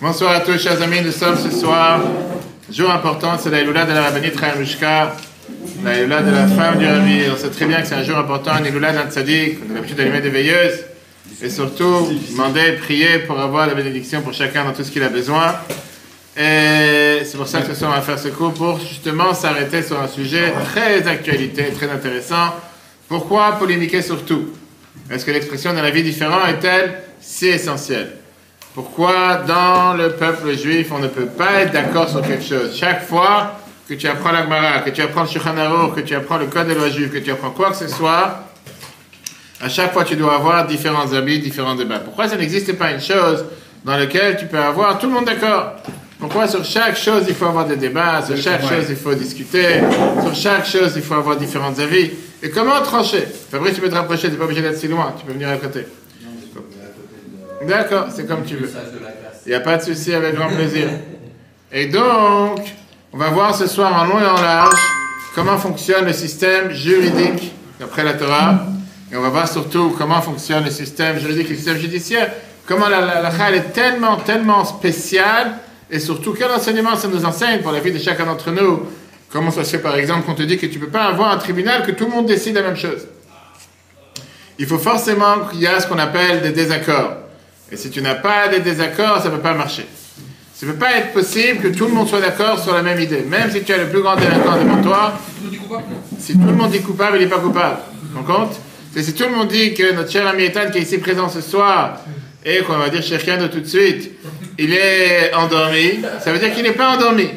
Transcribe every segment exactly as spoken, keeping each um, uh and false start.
Bonsoir à tous, chers amis. Nous sommes ce soir, jour important, c'est la Iloula de la rabbinite Traymushka, la Iloula de la femme du Rabbi. On sait très bien que c'est un jour important, une Iloula d'un tzaddik. On a l'habitude d'allumer des veilleuses et surtout demander, prier pour avoir la bénédiction pour chacun dans tout ce qu'il a besoin. Et c'est pour ça que ce soir on va faire ce cours pour justement s'arrêter sur un sujet très d'actualité, très intéressant. Pourquoi polémiquer sur tout? Est-ce que l'expression d'un avis différent est-elle si essentielle? Pourquoi dans le peuple juif on ne peut pas être d'accord sur quelque chose? Chaque fois que tu apprends la Gemara, que tu apprends le Choulhan Aroukh, que tu apprends le code de la loi juive, que tu apprends quoi que ce soit, à chaque fois tu dois avoir différents avis, différents débats. Pourquoi ça n'existe pas une chose dans laquelle tu peux avoir tout le monde d'accord? Pourquoi sur chaque chose il faut avoir des débats, sur chaque chose il faut discuter, sur chaque chose il faut avoir différents avis? Et comment trancher? Fabrice, tu peux te rapprocher, tu n'es pas obligé d'être si loin, tu peux venir à côté. D'accord, c'est comme tu veux. Il n'y a pas de souci, avec grand plaisir. Et donc, on va voir ce soir en long et en large comment fonctionne le système juridique d'après la Torah. Et on va voir surtout comment fonctionne le système juridique et le système judiciaire. Comment la halakha est tellement, tellement spéciale. Et surtout, quel enseignement ça nous enseigne pour la vie de chacun d'entre nous. Comment ça se fait, par exemple, qu'on te dit que tu ne peux pas avoir un tribunal, que tout le monde décide la même chose. Il faut forcément qu'il y a ce qu'on appelle des désaccords. Et si tu n'as pas des désaccords, ça ne peut pas marcher. Ça ne peut pas être possible que tout le monde soit d'accord sur la même idée. Même si tu as le plus grand délinquant devant toi, si tout le monde dit coupable, il n'est pas coupable. On compte? C'est si tout le monde dit que notre cher ami Ethan, qui est ici présent ce soir, et qu'on va dire chez rien de tout de suite, il est endormi, ça veut dire qu'il n'est pas endormi.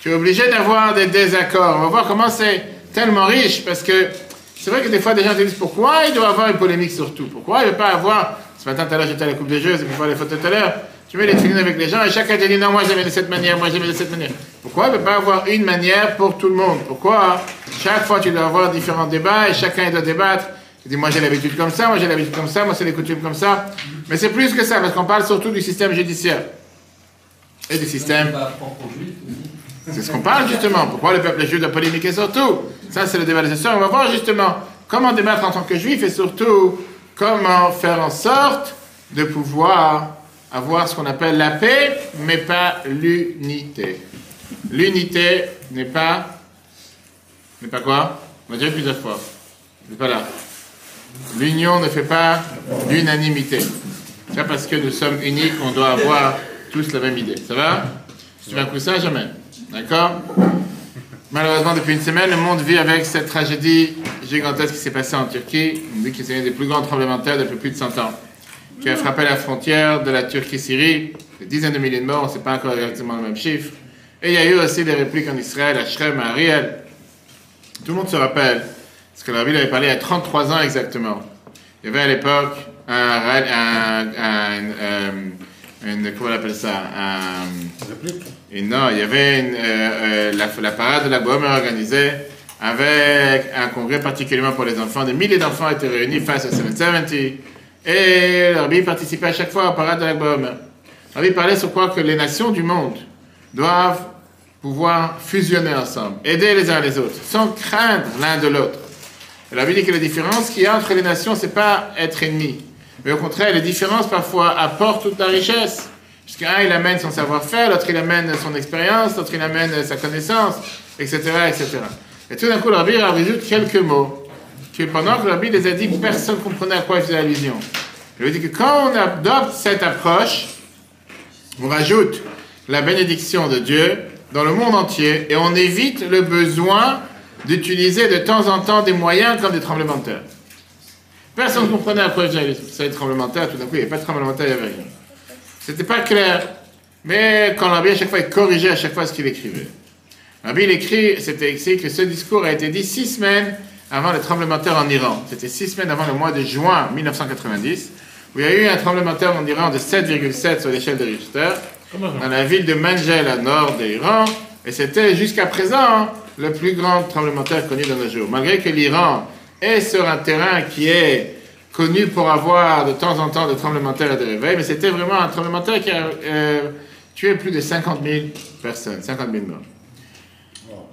Tu es obligé d'avoir des désaccords. On va voir comment c'est tellement riche, parce que c'est vrai que des fois, des gens te disent pourquoi il doit avoir une polémique sur tout. Pourquoi il ne veut pas avoir... Ce matin, tout à l'heure, j'étais à la coupe de jeu, c'est pour voir les photos tout à l'heure. Tu mets les filines avec les gens et chacun te dit non, moi j'aimais de cette manière, moi j'aimais de cette manière. Pourquoi il ne peut pas avoir une manière pour tout le monde? Pourquoi chaque fois, tu dois avoir différents débats et chacun doit débattre? Il dit, moi j'ai l'habitude comme ça, moi j'ai l'habitude comme ça, moi c'est les coutumes comme ça. Mais c'est plus que ça, parce qu'on parle surtout du système judiciaire. Et du système... C'est ce qu'on parle justement. Pourquoi le peuple juif doit polémiquer sur tout? Ça c'est le débat de ce soir. On va voir justement comment débattre en tant que juif et surtout comment faire en sorte de pouvoir avoir ce qu'on appelle la paix, mais pas l'unité. L'unité n'est pas... N'est pas quoi? On va dire plusieurs fois. N'est pas là. L'union ne fait pas l'unanimité. C'est pas parce que nous sommes unis qu'on doit avoir tous la même idée. Ça va? Si tu veux un coussin, jamais. D'accord? Malheureusement, depuis une semaine, le monde vit avec cette tragédie gigantesque qui s'est passée en Turquie. On dit que c'est l'un des plus grands tremblements de terre depuis plus de cent ans, qui a frappé la frontière de la Turquie-Syrie. Des dizaines de milliers de morts, on ne sait pas encore exactement le même chiffre. Et il y a eu aussi des répliques en Israël, à Shrem, à Ariel. Tout le monde se rappelle. Parce que la Bible avait parlé il y a trente-trois ans exactement. Il y avait à l'époque un, un, un, un, une, comment on appelle ça, un, une, non, il y avait une, euh, la, la parade de la Bohème organisée avec un congrès particulièrement pour les enfants. Des milliers d'enfants étaient réunis face au sept cent soixante-dix. Et le Rabbi participait à chaque fois à la parade de la Bohème. Le Rabbi parlait sur quoi que les nations du monde doivent pouvoir fusionner ensemble, aider les uns les autres, sans craindre l'un de l'autre. Elle avait dit que la différence qu'il y a entre les nations, c'est pas être ennemi. Mais au contraire, les différences, parfois, apportent toute la richesse. Puisqu'un, il amène son savoir-faire, l'autre, il amène son expérience, l'autre, il amène sa connaissance, et cetera, et cetera. Et tout d'un coup, le Rabbi rajoute quelques mots, que pendant que le Rabbi les a dit, personne ne comprenait à quoi il faisait allusion. Il lui dit que quand on adopte cette approche, on rajoute la bénédiction de Dieu dans le monde entier et on évite le besoin d'utiliser de temps en temps des moyens comme des tremblements de terre. Personne ne comprenait à quoi les tremblements de terre. Tout d'un coup, il n'y avait pas de tremblements de terre, il n'y avait rien. C'était pas clair. Mais quand Rabbi, à chaque fois, il corrigeait à chaque fois ce qu'il écrivait. Rabbi, il écrit, c'était écrit que ce discours a été dit six semaines avant le tremblement de terre en Iran. C'était six semaines avant le mois de juin mille neuf cent quatre-vingt-dix, où il y a eu un tremblement de terre en Iran de sept virgule sept sur l'échelle de Richter, dans la ville de Manjil, à nord de l'Iran. Et c'était jusqu'à présent le plus grand tremblement de terre connu dans nos jours. Malgré que l'Iran est sur un terrain qui est connu pour avoir de temps en temps de tremblements de terre et de réveils, mais c'était vraiment un tremblement de terre qui a euh, tué plus de cinquante mille personnes, cinquante mille morts.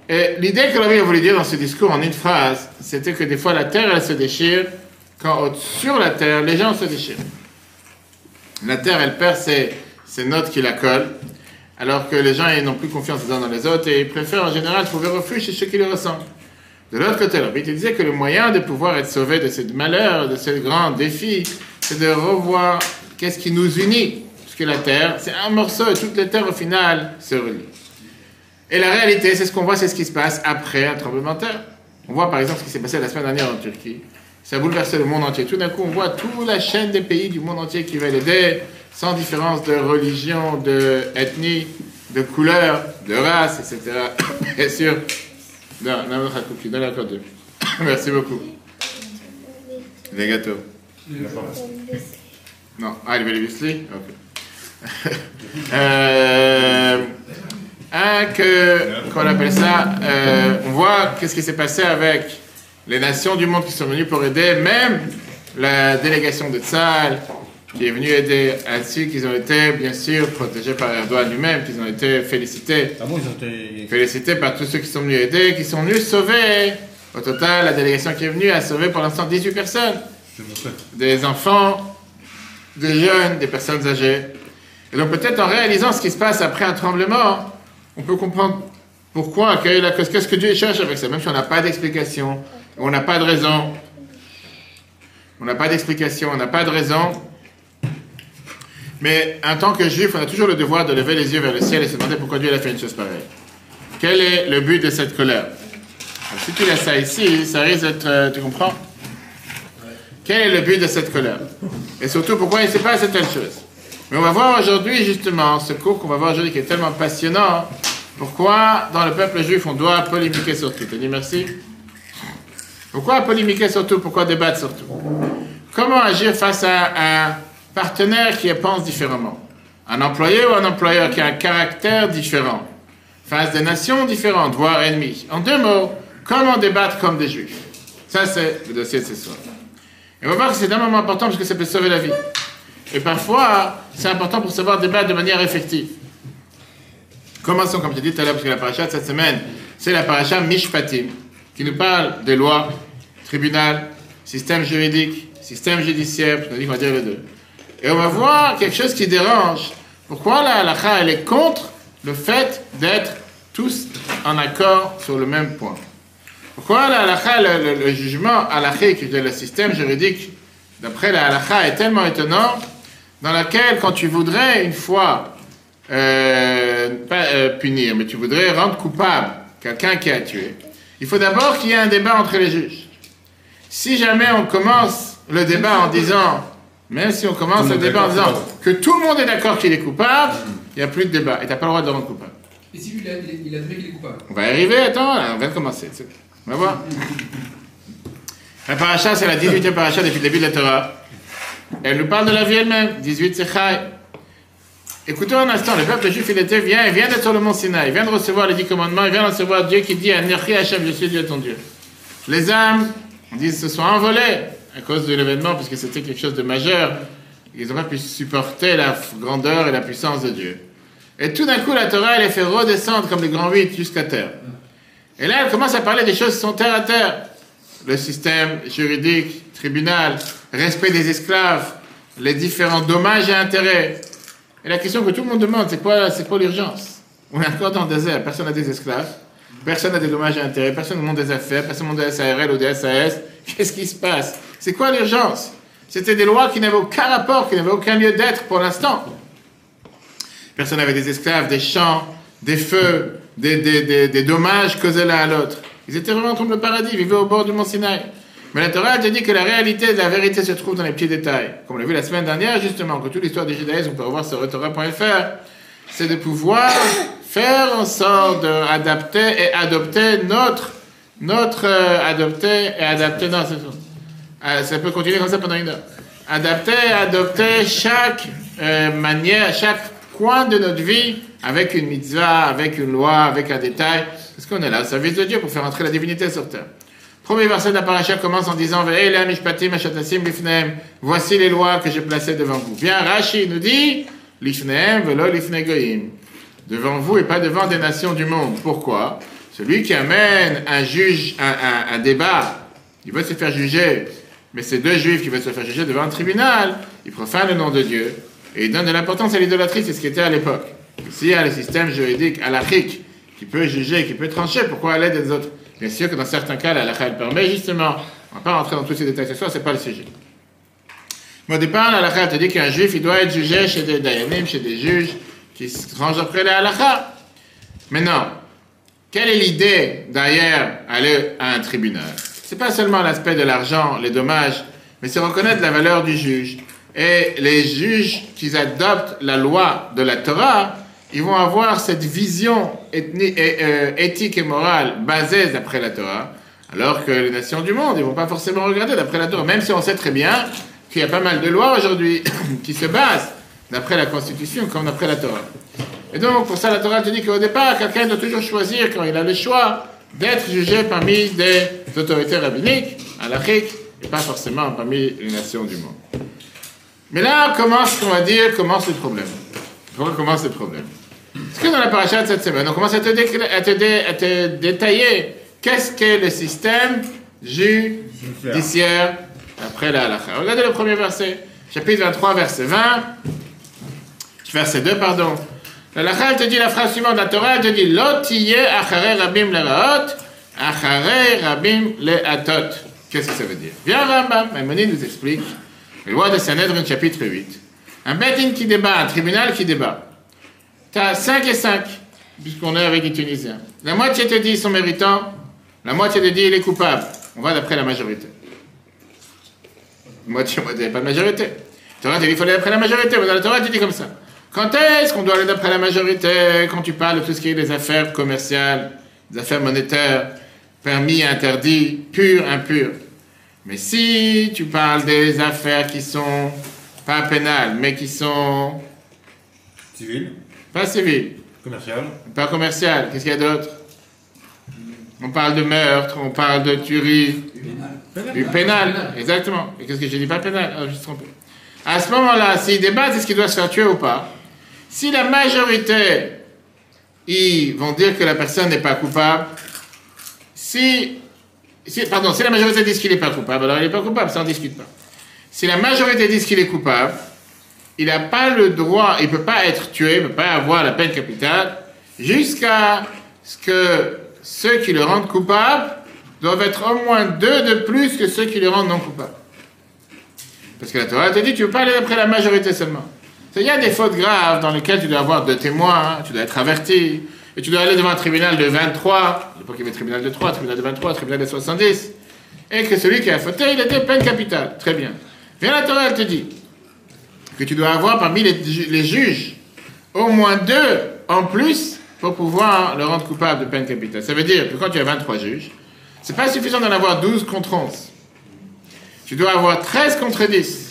Et l'idée que l'Abbé a voulu dire dans ce discours en une phrase, c'était que des fois la terre elle se déchire, quand sur la terre les gens se déchirent. La terre elle perd ses, c'est notre qui la colle, alors que les gens n'ont plus confiance les uns dans les autres et ils préfèrent en général trouver refuge chez ceux qui les ressemblent. De l'autre côté, alors, il disait que le moyen de pouvoir être sauvé de ces malheurs, de ces grands défis, c'est de revoir qu'est-ce qui nous unit, parce que la terre, c'est un morceau et toutes les terres au final se relient. Et la réalité, c'est ce qu'on voit, c'est ce qui se passe après un tremblement de terre. On voit par exemple ce qui s'est passé la semaine dernière en Turquie. Ça a bouleversé le monde entier. Tout d'un coup, on voit toute la chaîne des pays du monde entier qui va l'aider, sans différence de religion, d'ethnie, de, de couleur, de race, et cetera. Bien sûr. Non, non, non, la corde. Merci beaucoup. Les gâteaux. Non, ah, il veut les biscuits. Ok. euh, un que, qu'on appelle ça, euh, on voit qu'est-ce qui s'est passé avec les nations du monde qui sont venues pour aider, même la délégation de Tsal qui est venue aider, ainsi qu'ils ont été, bien sûr, protégés par Erdogan lui-même, qu'ils ont été félicités. Ah bon, ils ont été... Félicités par tous ceux qui sont venus aider, qui sont venus sauver. Au total, la délégation qui est venue a sauvé pour l'instant dix-huit personnes. Des enfants, des jeunes, des personnes âgées. Et donc peut-être en réalisant ce qui se passe après un tremblement, on peut comprendre pourquoi, qu'est-ce que Dieu cherche avec ça, même si on n'a pas d'explication, on n'a pas de raison. On n'a pas d'explication, on n'a pas de raison. Mais en tant que juif, on a toujours le devoir de lever les yeux vers le ciel et se demander pourquoi Dieu a fait une chose pareille. Quel est le but de cette colère? Alors, si tu laisses ça ici, ça risque d'être... Euh, tu comprends? Ouais. Quel est le but de cette colère? Et surtout, pourquoi il ne se passe telle chose? Mais on va voir aujourd'hui, justement, ce cours qu'on va voir aujourd'hui qui est tellement passionnant, pourquoi, dans le peuple juif, on doit polémiquer sur tout. T'as dit merci? Pourquoi polémiquer sur tout? Pourquoi débattre sur tout? Comment agir face à un... partenaire qui pense différemment, un employé ou un employeur qui a un caractère différent, face des nations différentes, voire ennemies. En deux mots, comment débattre comme des juifs? Ça, c'est le dossier de ce soir. Et on va voir que c'est un moment important parce que ça peut sauver la vie. Et parfois, c'est important pour savoir débattre de manière effective. Commençons, comme je l'ai dit tout à l'heure, parce que la paracha de cette semaine, c'est la paracha Mishpatim, qui nous parle des lois, tribunal, système juridique, système judiciaire, je dis qu'on va dire les deux. Et on va voir quelque chose qui dérange. Pourquoi la halakha, elle est contre le fait d'être tous en accord sur le même point? Pourquoi la halakha, le, le, le jugement halakhique de le système juridique, d'après la halakha, est tellement étonnant, dans laquelle, quand tu voudrais une fois euh, pas, euh, punir, mais tu voudrais rendre coupable quelqu'un qui a tué, il faut d'abord qu'il y ait un débat entre les juges. Si jamais on commence le débat en disant... Même si on commence le débat en disant que tout le monde est d'accord qu'il est coupable, il n'y a plus de débat et tu n'as pas le droit de le rendre coupable. Et si lui, il admet qu'il est coupable? On va y arriver, attends, on va commencer. On va voir. La paracha, c'est la dix-huitième paracha depuis le début de la Torah. Elle nous parle de la vie elle-même. dix-huit, c'est Chai. Écoutons un instant, le peuple juif, il était, vient, il vient d'être sur le mont Sinaï, il vient de recevoir les dix commandements, il vient de recevoir Dieu qui dit à Anirchi Hachem, je suis Dieu ton Dieu. Les âmes, on dit, se sont envolées à cause de l'événement, parce que c'était quelque chose de majeur, ils n'ont pas pu supporter la grandeur et la puissance de Dieu. Et tout d'un coup, la Torah, elle les fait redescendre comme le grand huit jusqu'à terre. Et là, elle commence à parler des choses qui sont terre à terre. Le système juridique, tribunal, respect des esclaves, les différents dommages et intérêts. Et la question que tout le monde demande, c'est quoi, c'est quoi l'urgence? On est encore dans le désert, personne n'a des esclaves, personne n'a des dommages et intérêts, personne ne monte des affaires, personne ne monte des S A R L ou des S A S. Qu'est-ce qui se passe? C'est quoi l'urgence? C'était des lois qui n'avaient aucun rapport, qui n'avaient aucun lieu d'être pour l'instant. Personne n'avait des esclaves, des champs, des feux, des, des, des, des dommages causés l'un à l'autre. Ils étaient vraiment comme le paradis, ils vivaient au bord du mont Sinaï. Mais la Torah a dit que la réalité de la vérité se trouve dans les petits détails. Comme on l'a vu la semaine dernière, justement, que toute l'histoire du judaïsme, on peut revoir sur torah point f r, c'est de pouvoir faire en sorte d'adapter et adopter notre... notre euh, adopter et adapter... Non, c'est tout. Ça peut continuer comme ça pendant une heure. Adapter, adopter chaque euh, manière, chaque coin de notre vie, avec une mitzvah, avec une loi, avec un détail, parce qu'on est là au service de Dieu pour faire entrer la divinité sur terre. Premier verset de la paracha commence en disant Ve'elam mishpatim hashatasim lifneim. Voici les lois que j'ai placées devant vous. Bien, Rashi nous dit Lifneim velo lifnegoim. Devant vous et pas devant des nations du monde. Pourquoi? Celui qui amène un juge, un, un, un débat, il veut se faire juger. Mais ces deux juifs qui veulent se faire juger devant un tribunal, ils profanent le nom de Dieu. Et il donne de l'importance à l'idolâtrie, c'est ce qui était à l'époque. S'il y a le système juridique halakhique qui peut juger, qui peut trancher, pourquoi à l'aide des autres? Bien sûr que dans certains cas, la halakha elle permet, justement, on ne va pas rentrer dans tous ces détails ce soir, ce n'est pas le sujet. Mais au départ, la halakha te dit qu'un juif, il doit être jugé chez des dayanim, chez des juges, qui se rangent après la halakha. Maintenant, quelle est l'idée derrière aller à un tribunal? Ce n'est pas seulement l'aspect de l'argent, les dommages, mais c'est reconnaître la valeur du juge. Et les juges qui adoptent la loi de la Torah, ils vont avoir cette vision ethnie, et, euh, éthique et morale basée d'après la Torah, alors que les nations du monde, ils ne vont pas forcément regarder d'après la Torah, même si on sait très bien qu'il y a pas mal de lois aujourd'hui qui se basent d'après la Constitution comme d'après la Torah. Et donc, pour ça, la Torah te dit qu'au départ, quelqu'un doit toujours choisir, quand il a le choix, d'être jugé parmi des autorités rabbiniques, halakhiques, et pas forcément parmi les nations du monde. Mais là, commence, on va dire, commence le problème. Pourquoi commence le problème? Parce que dans la paracha de cette semaine, on commence à te, dé- à te, dé- à te détailler qu'est-ce qu'est le système judiciaire après la halakha. Regardez le premier verset, chapitre vingt-trois, verset vingt, verset deux, pardon. La halakha, elle te dit la phrase suivante, la Torah, elle te dit « L'otiyeh achare rabim le raot, achare rabim le atot ». Qu'est-ce que ça veut dire? Bien, Rambam, Maimoni nous explique. La loi de Sanhédrin, chapitre huit. Un bet-din qui débat, un tribunal qui débat. Tu as cinq et cinq, puisqu'on est avec les Tunisiens. La moitié te dit ils sont méritants, la moitié te dit il est coupable. On va d'après la majorité. La moitié, on n'avait pas de majorité. La Torah te dit il faut aller d'après la majorité, mais dans la Torah tu dis comme ça. Quand est-ce qu'on doit aller d'après la majorité? Quand tu parles de tout ce qui est des affaires commerciales, des affaires monétaires, permis, interdits, pur, impur. Mais si tu parles des affaires qui sont pas pénales, mais qui sont civiles, pas civiles, commerciales, pas commerciales, qu'est-ce qu'il y a d'autre? On parle de meurtre, on parle de tuerie, pénal. du pénal, pénal. pénal, exactement. Et qu'est-ce que j'ai dit? Pas pénal, alors je suis trompé. À ce moment-là, s'ils débattent, est-ce qu'il doit se faire tuer ou pas? Si la majorité, ils vont dire que la personne n'est pas coupable, si Si, pardon, si la majorité dit qu'il n'est pas coupable, alors il n'est pas coupable, ça n'en discute pas. Si la majorité dit qu'il est coupable, il n'a pas le droit, il ne peut pas être tué, il ne peut pas avoir la peine capitale, jusqu'à ce que ceux qui le rendent coupable doivent être au moins deux de plus que ceux qui le rendent non coupable. Parce que la Torah te dit, tu ne peux pas aller après la majorité seulement. Il y a des fautes graves dans lesquelles tu dois avoir deux témoins, hein, tu dois être averti, et tu dois aller devant un tribunal de vingt-trois, à l'époque il y avait tribunal de trois, tribunal de vingt-trois, tribunal de soixante-dix, et que celui qui a fauté, il était peine capitale. Très bien. Viens la Torah, elle te dit que tu dois avoir parmi les, les juges au moins deux en plus pour pouvoir le rendre coupable de peine capitale. Ça veut dire que quand tu as vingt-trois juges, c'est pas suffisant d'en avoir douze contre onze. Tu dois avoir treize contre dix.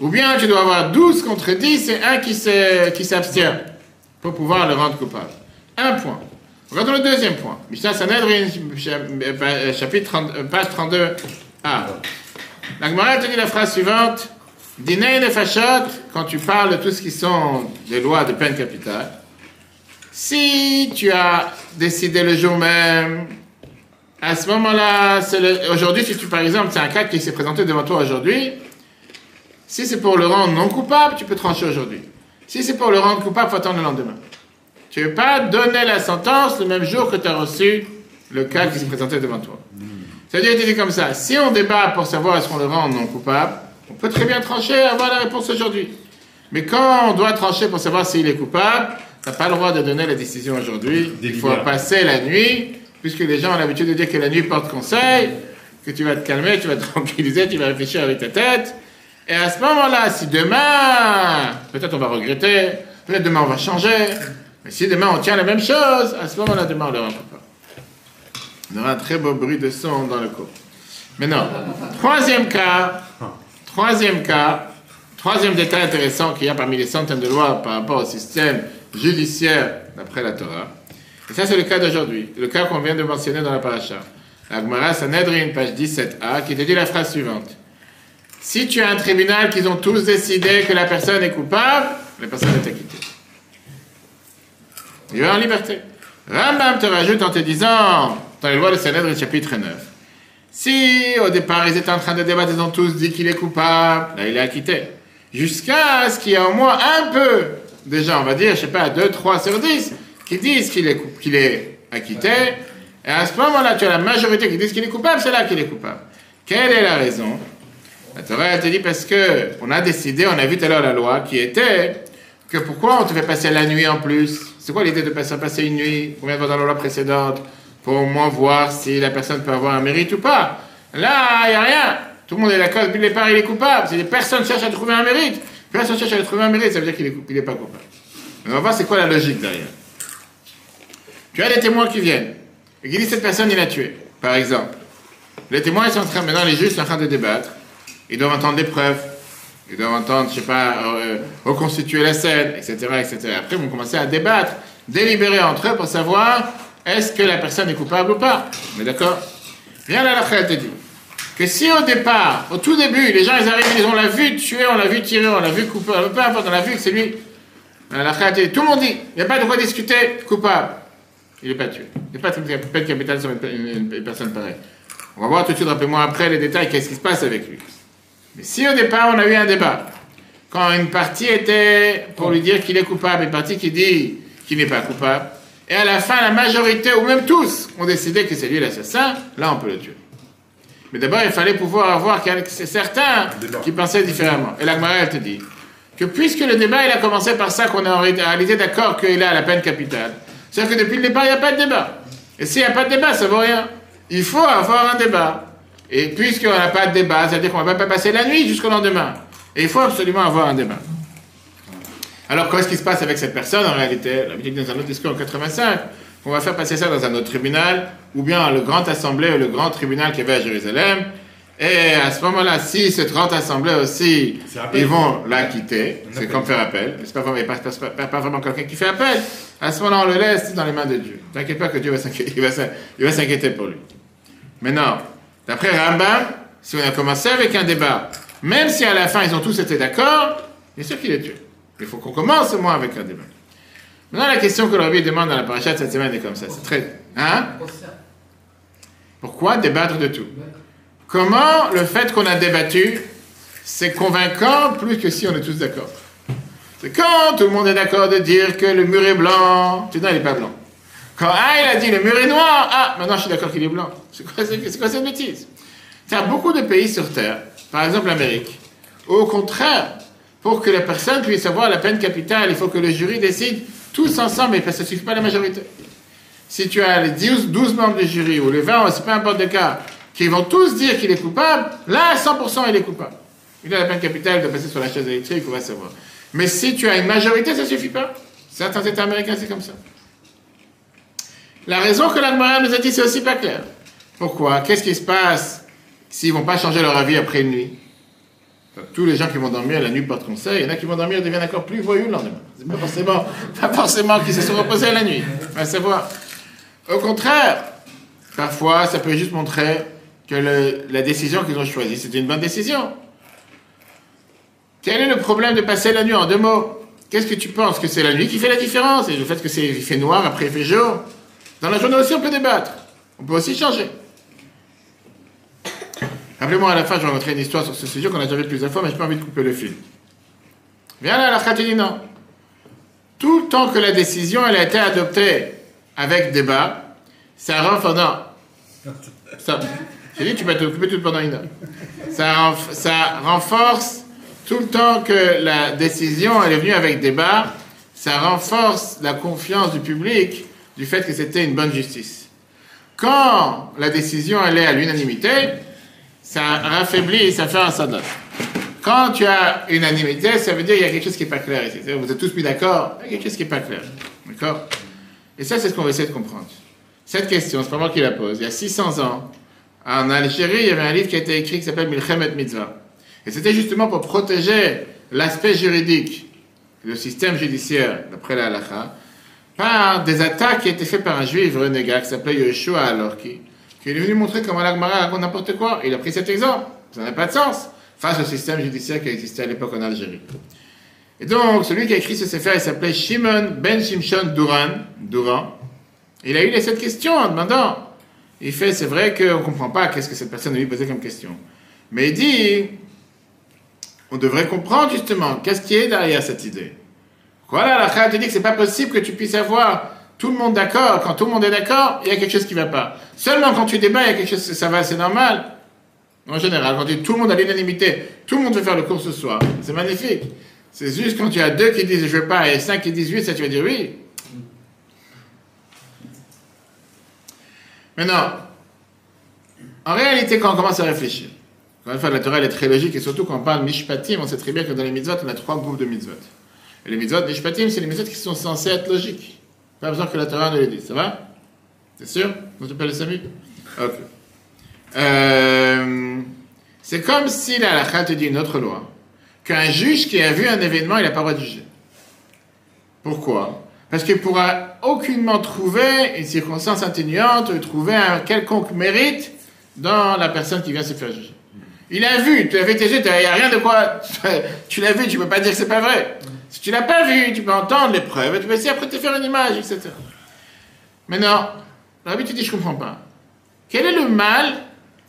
Ou bien tu dois avoir douze contre dix et un qui, qui s'abstient pour pouvoir le rendre coupable. Un point. Regardons le deuxième point. Mishnah Sanhédrin, chapitre trente, page trente-deux a. Ah. La Gemara te dit la phrase suivante. Dinei nefashot, quand tu parles de tout ce qui sont des lois de peine capitale, si tu as décidé le jour même, à ce moment-là, c'est le, aujourd'hui, si tu, par exemple, c'est un cas qui s'est présenté devant toi aujourd'hui, si c'est pour le rendre non coupable, tu peux trancher aujourd'hui. Si c'est pour le rendre coupable, il faut attendre le lendemain. Tu ne veux pas donner la sentence le même jour que tu as reçu le cas qui se présentait devant toi. C'est-à-dire, tu dis comme ça, si on débat pour savoir est-ce qu'on le rend non coupable, on peut très bien trancher et avoir la réponse aujourd'hui. Mais quand on doit trancher pour savoir s'il est coupable, tu n'as pas le droit de donner la décision aujourd'hui. Il faut passer la nuit, puisque les gens ont l'habitude de dire que la nuit porte conseil, que tu vas te calmer, tu vas te tranquilliser, tu vas réfléchir avec ta tête. Et à ce moment-là, si demain, peut-être on va regretter, peut-être demain on va changer, mais si demain on tient la même chose, à ce moment-là, demain on ne le rentre pas. On aura un très beau bruit de son dans le cours. Maintenant, troisième cas, troisième cas, troisième détail intéressant qu'il y a parmi les centaines de lois par rapport au système judiciaire d'après la Torah. Et ça, c'est le cas d'aujourd'hui, le cas qu'on vient de mentionner dans la paracha. La Gemara Sanhédrin, page dix-sept a, qui te dit la phrase suivante. Si tu as un tribunal qu'ils ont tous décidé que la personne est coupable, la personne est acquittée. Il va en liberté. Rambam te rajoute en te disant, dans les lois de Sanhédrin, chapitre neuf, si au départ ils étaient en train de débattre, ils ont tous dit qu'il est coupable, là il est acquitté. jusqu'à ce qu'il y ait au moins un peu de gens, on va dire, je sais pas, deux, trois sur dix, qui disent qu'il est, qu'il est acquitté. Et à ce moment-là, tu as la majorité qui disent qu'il est coupable, c'est là qu'il est coupable. Quelle est la raison? La Torah te dit parce qu'on a décidé, on a vu tout à l'heure la loi qui était que pourquoi on te fait passer la nuit en plus? C'est quoi l'idée de passer, passer une nuit? Combien de fois dans la loi précédente? Pour au moins voir si la personne peut avoir un mérite ou pas. Là, il n'y a rien. Tout le monde est d'accord, depuis le départ, il est coupable. C'est que personne ne cherche à trouver un mérite. Personne ne cherche à trouver un mérite, ça veut dire qu'il n'est pas coupable. Mais on va voir c'est quoi la logique derrière. Tu as des témoins qui viennent et qui disent cette personne, il l'a tué, par exemple. Les témoins, ils sont en train, maintenant les juges sont en train de débattre. Ils doivent entendre des preuves. Ils doivent entendre, je ne sais pas, euh, reconstituer la scène, et cetera, et cetera. Après, ils vont commencer à débattre, délibérer entre eux pour savoir est-ce que la personne est coupable ou pas. On est d'accord? Viens là, la Khayate te dit que si au départ, au tout début, les gens, ils arrivent, ils ont la vue tuer, on l'a vu tirer, on l'a vu couper, peu importe, on l'a vu que c'est lui. La Khayate te dit, tout le monde dit, il n'y a pas de quoi discuter, coupable. Il n'est pas tué. Il n'y a pas de capital sur une, une, une personne pareille. On va voir tout de suite, rappelez-moi après les détails, qu'est-ce qui se passe avec lui. Mais si au départ, on a eu un débat, quand une partie était pour lui dire qu'il est coupable, une partie qui dit qu'il n'est pas coupable, et à la fin, la majorité, ou même tous, ont décidé que c'est lui l'assassin, là, on peut le tuer. Mais d'abord, il fallait pouvoir avoir certains qui pensaient différemment. Et la Gemara, elle te dit que puisque le débat, il a commencé par ça, qu'on est en réalité d'accord qu'il a la peine capitale, sauf que depuis le départ, il n'y a pas de débat. Et s'il n'y a pas de débat, ça ne vaut rien. Il faut avoir un débat. Et puisqu'on n'a pas de débat, ça veut dire qu'on ne va pas passer la nuit jusqu'au lendemain. Et il faut absolument avoir un débat. Alors, qu'est-ce qui se passe avec cette personne en réalité? La musique dans un autre discours en quatre-vingt-cinq, qu'on va faire passer ça dans un autre tribunal, ou bien le grand assemblée, ou le grand tribunal qu'il y avait à Jérusalem. Et à ce moment-là, si cette grande assemblée aussi, ils vont l'acquitter, c'est comme faire appel. C'est pas vraiment, pas, pas, pas, pas vraiment quelqu'un qui fait appel. À ce moment-là, on le laisse dans les mains de Dieu. T'inquiète pas que Dieu va s'inquiéter, il va, il va s'inquiéter pour lui. Mais non, d'après Rambam, si on a commencé avec un débat, même si à la fin ils ont tous été d'accord, bien sûr qu'il est tué. Il faut qu'on commence au moins avec un débat. Maintenant, la question que le Rabbi demande dans la paracha de cette semaine est comme ça. C'est très, hein? Pourquoi débattre de tout? Comment le fait qu'on a débattu, c'est convaincant plus que si on est tous d'accord. C'est quand tout le monde est d'accord de dire que le mur est blanc, tu dis non, il n'est pas blanc. Quand ah, il a dit le mur est noir, ah, maintenant je suis d'accord qu'il est blanc. C'est quoi, c'est quoi cette bêtise? Il y a beaucoup de pays sur Terre, par exemple l'Amérique, où au contraire, pour que la personne puisse avoir la peine capitale, il faut que le jury décide tous ensemble, mais ça ne suffit pas la majorité. Si tu as les douze membres du jury, ou les vingt, c'est pas importe le cas, qu'ils vont tous dire qu'il est coupable, là, à cent pour cent, il est coupable. Il a la peine capitale de passer sur la chaise électrique, on va savoir. Mais si tu as une majorité, ça ne suffit pas. Certains États américains, c'est comme ça. La raison que la Gemara nous a dit, c'est aussi pas clair. Pourquoi? Qu'est-ce qui se passe s'ils ne vont pas changer leur avis après une nuit? Enfin, tous les gens qui vont dormir la nuit portent conseil. Il y en a qui vont dormir et deviennent encore plus voyous le lendemain. C'est pas forcément, pas forcément qu'ils se sont reposés à la nuit. On va savoir. Au contraire, parfois, ça peut juste montrer que le, la décision qu'ils ont choisie, c'était une bonne décision. Quel est le problème de passer la nuit en deux mots? Qu'est-ce que tu penses? Que c'est la nuit qui fait la différence? Et le fait que c'est il fait noir, après il fait jour? Dans la journée aussi, on peut débattre. On peut aussi changer. Rappelez-moi, à la fin, je vais montrer une histoire sur ce sujet qu'on a déjà vu plusieurs fois, mais je n'ai pas envie de couper le fil. Viens là, la Halakha te dit non. Tout le temps que la décision elle a été adoptée avec débat, ça rend non. Ça. J'ai dit, tu vas t'occuper tout pendant une heure. Ça, ça renforce, tout le temps que la décision elle est venue avec débat, ça renforce la confiance du public du fait que c'était une bonne justice. Quand la décision elle est à l'unanimité, ça raffaiblit et ça fait un sadaf. Quand tu as unanimité, ça veut dire qu'il y a quelque chose qui n'est pas clair ici. Vous êtes tous mis d'accord, il y a quelque chose qui n'est pas clair. D'accord? Et ça, c'est ce qu'on va essayer de comprendre. Cette question, c'est pas moi qui la pose. Il y a six cents ans, en Algérie, il y avait un livre qui a été écrit qui s'appelle Milchemet Mitzvah. Et c'était justement pour protéger l'aspect juridique, le système judiciaire, d'après la Halakha, par des attaques qui étaient faites par un juif renégat qui s'appelait Yeshua Alorki, qui est venu montrer comment la Gemara raconte n'importe quoi. Il a pris cet exemple. Ça n'a pas de sens face au système judiciaire qui existait à l'époque en Algérie. Et donc, celui qui a écrit ce sefer, il s'appelait Shimon Ben Shimshon Duran, Duran. Il a eu les sept questions en demandant. Il fait, c'est vrai qu'on ne comprend pas qu'est-ce que cette personne lui posait comme question. Mais il dit, on devrait comprendre justement qu'est-ce qui est derrière cette idée. Voilà, la Khayate dit que c'est pas possible que tu puisses avoir tout le monde d'accord. Quand tout le monde est d'accord, il y a quelque chose qui va pas. Seulement quand tu débats, il y a quelque chose que ça va, c'est normal. En général, quand tu dis tout le monde à l'unanimité, tout le monde veut faire le cours ce soir, c'est magnifique. C'est juste quand tu as deux qui disent je veux pas et cinq qui disent oui, ça tu vas dire oui. Maintenant, en réalité, quand on commence à réfléchir, quand enfin, la Torah elle est très logique et surtout quand on parle Mishpatim, on sait très bien que dans les Mitzvot, on a trois groupes de Mitzvot. Et les Mitzvot, Mishpatim, c'est les Mitzvot qui sont censés être logiques. Pas besoin que la Torah ne les dise, ça va? C'est sûr? On te parle de Samuel? Ok. Euh, c'est comme si la halakha te dit une autre loi, qu'un juge qui a vu un événement, il n'a pas le droit de juger. Pourquoi? Parce qu'il ne pourra aucunement trouver une circonstance atténuante, ou trouver un quelconque mérite dans la personne qui vient se faire juger. Il a vu, tu avais tes yeux, il n'y a rien de quoi. Tu l'as vu, tu ne peux pas dire que ce n'est pas vrai. Si tu ne l'as pas vu, tu peux entendre les preuves, tu peux essayer après te faire une image, et cetera. Maintenant, Rabbi, tu dis, je ne comprends pas. Quel est le mal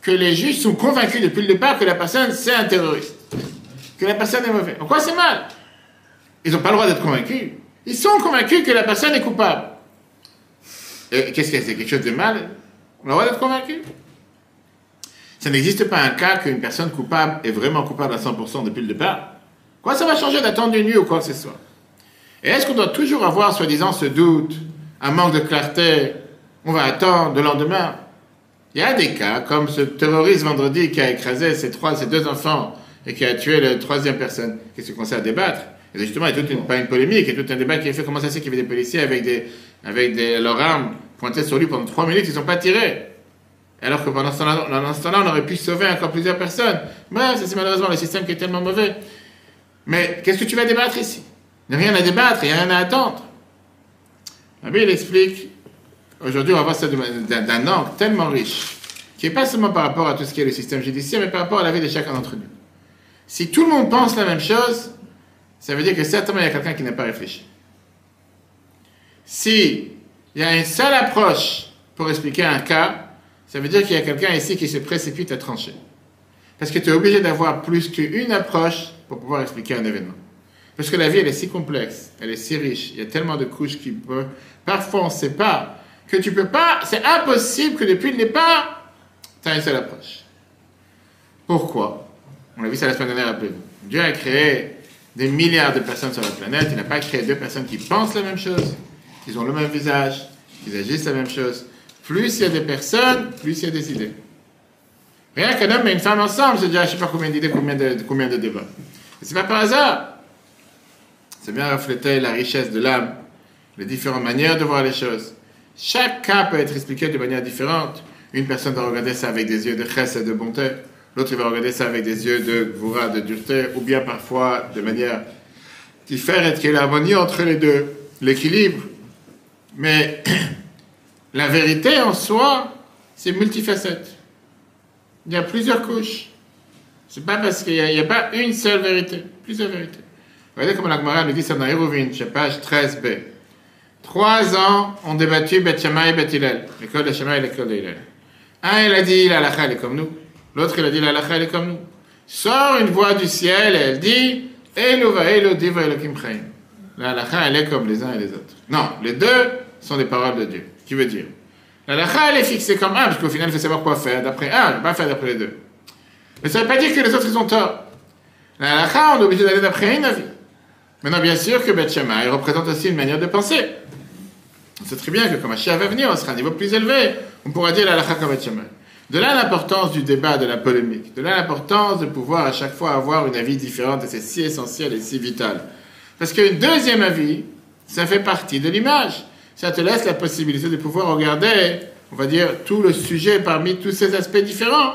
que les juges sont convaincus depuis le départ que la personne, c'est un terroriste, que la personne est mauvaise? En quoi c'est mal? Ils n'ont pas le droit d'être convaincus. Ils sont convaincus que la personne est coupable. Et qu'est-ce que c'est? Quelque chose de mal? On a le droit d'être convaincu? Ça n'existe pas un cas qu'une personne coupable est vraiment coupable à cent pour cent depuis le départ. Quoi ça va changer d'attendre une nuit ou quoi que ce soit? Et est-ce qu'on doit toujours avoir, soi-disant, ce doute, un manque de clarté? On va attendre le lendemain. Il y a des cas, comme ce terroriste vendredi qui a écrasé ses, trois, ses deux enfants et qui a tué la troisième personne, qui se commence à débattre. Et justement, il y a toute une, pas une polémique, il y a tout un débat qui est fait. Comment ça c'est qu'il y avait des policiers avec, des, avec des, leurs armes pointées sur lui pendant trois minutes, ils ne sont pas tirés? Alors que pendant ce temps-là, on aurait pu sauver encore plusieurs personnes. Bref, ça c'est malheureusement le système qui est tellement mauvais. Mais qu'est-ce que tu vas débattre ici? Il n'y a rien à débattre, il n'y a rien à attendre. Rabbi, il explique, aujourd'hui on va voir ça d'un angle tellement riche, qui n'est pas seulement par rapport à tout ce qui est le système judiciaire, mais par rapport à la vie de chacun d'entre nous. Si tout le monde pense la même chose, ça veut dire que certainement il y a quelqu'un qui n'a pas réfléchi. Si il y a une seule approche pour expliquer un cas, ça veut dire qu'il y a quelqu'un ici qui se précipite à trancher. Parce que tu es obligé d'avoir plus qu'une approche pour pouvoir expliquer un événement. Parce que la vie, elle est si complexe, elle est si riche, il y a tellement de couches qui peuvent... Parfois, on ne sait pas que tu peux pas... C'est impossible que depuis le départ, tu as une seule approche. Pourquoi? On l'a vu ça la semaine dernière, rappelez-vous. Dieu a créé des milliards de personnes sur la planète, il n'a pas créé deux personnes qui pensent la même chose, qui ont le même visage, qui agissent la même chose. Plus il y a des personnes, plus il y a des idées. Rien qu'un homme et une femme ensemble, c'est déjà je ne sais pas combien d'idées, combien de, combien de débats. Et ce n'est pas par hasard. C'est bien refléter la richesse de l'âme, les différentes manières de voir les choses. Chaque cas peut être expliqué de manière différente. Une personne va regarder ça avec des yeux de chesed et de bonté, l'autre va regarder ça avec des yeux de gvoura, de dureté, ou bien parfois de manière différente, qu'il y ait l'harmonie entre les deux, l'équilibre. Mais la vérité en soi, c'est multifacette. Il y a plusieurs couches. C'est pas parce qu'il n'y a, a pas une seule vérité, plusieurs vérités. Regardez comme la Gemara nous dit ça dans Eruvin, page treize b. Trois ans ont débattu Beth Shamaï et Beth Hillel. L'école de Shamaï et l'école de Hillel. Un, il a dit la halakha, elle est comme nous. L'autre, il a dit la halakha, elle est comme nous. Sort une voix du ciel et elle dit Eluva Elo Diva Elokim Chaim. La halakha, elle est comme les uns et les autres. Non, les deux sont des paroles de Dieu. Qui veut dire la halakha, elle est fixée comme un, parce qu'au final, il faut savoir quoi faire d'après un, il ne faut pas faire d'après les deux. Mais ça ne veut pas dire que les autres, ils ont tort. La halakha, on est obligé d'aller d'après une avis. Maintenant, bien sûr que Beth Shamaï représente aussi une manière de penser. On sait très bien que quand Mashiach va venir, on sera à un niveau plus élevé. On pourra dire la halakha comme Beth Shamaï. De là l'importance du débat, de la polémique. De là l'importance de pouvoir à chaque fois avoir une avis différente. Et c'est si essentiel et si vital. Parce qu'une deuxième avis, ça fait partie de l'image. Ça te laisse la possibilité de pouvoir regarder, on va dire, tout le sujet parmi tous ces aspects différents.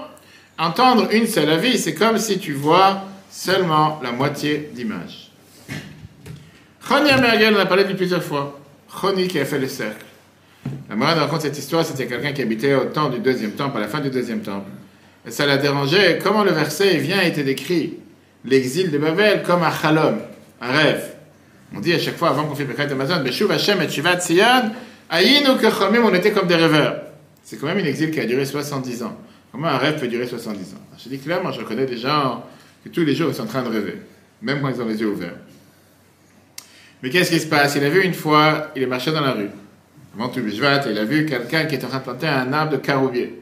Entendre une seule avis, c'est comme si tu vois seulement la moitié d'image. Choni Amériel, on a parlé depuis plusieurs fois. Choni qui a fait le cercle. La morale raconte cette histoire, c'était quelqu'un qui habitait au temps du deuxième temple, à la fin du deuxième temple. Et ça l'a dérangé. Comment le verset vient était décrit, l'exil de Babel, comme un chalom, un rêve. On dit à chaque fois, avant qu'on fait le Birkat Amazon, Beshuv Hashem et Tshuvat Sion, Ayinu Kechomim, on était comme des rêveurs. C'est quand même un exil qui a duré soixante-dix ans. Comment un rêve peut durer soixante-dix ans? Je dis clairement, je connais des gens que tous les jours ils sont en train de rêver, même quand ils ont les yeux ouverts. Mais qu'est-ce qui se passe? Il a vu une fois, il est marché dans la rue, avant tout Bishvat, et il a vu quelqu'un qui est en train de planter un arbre de caroubier.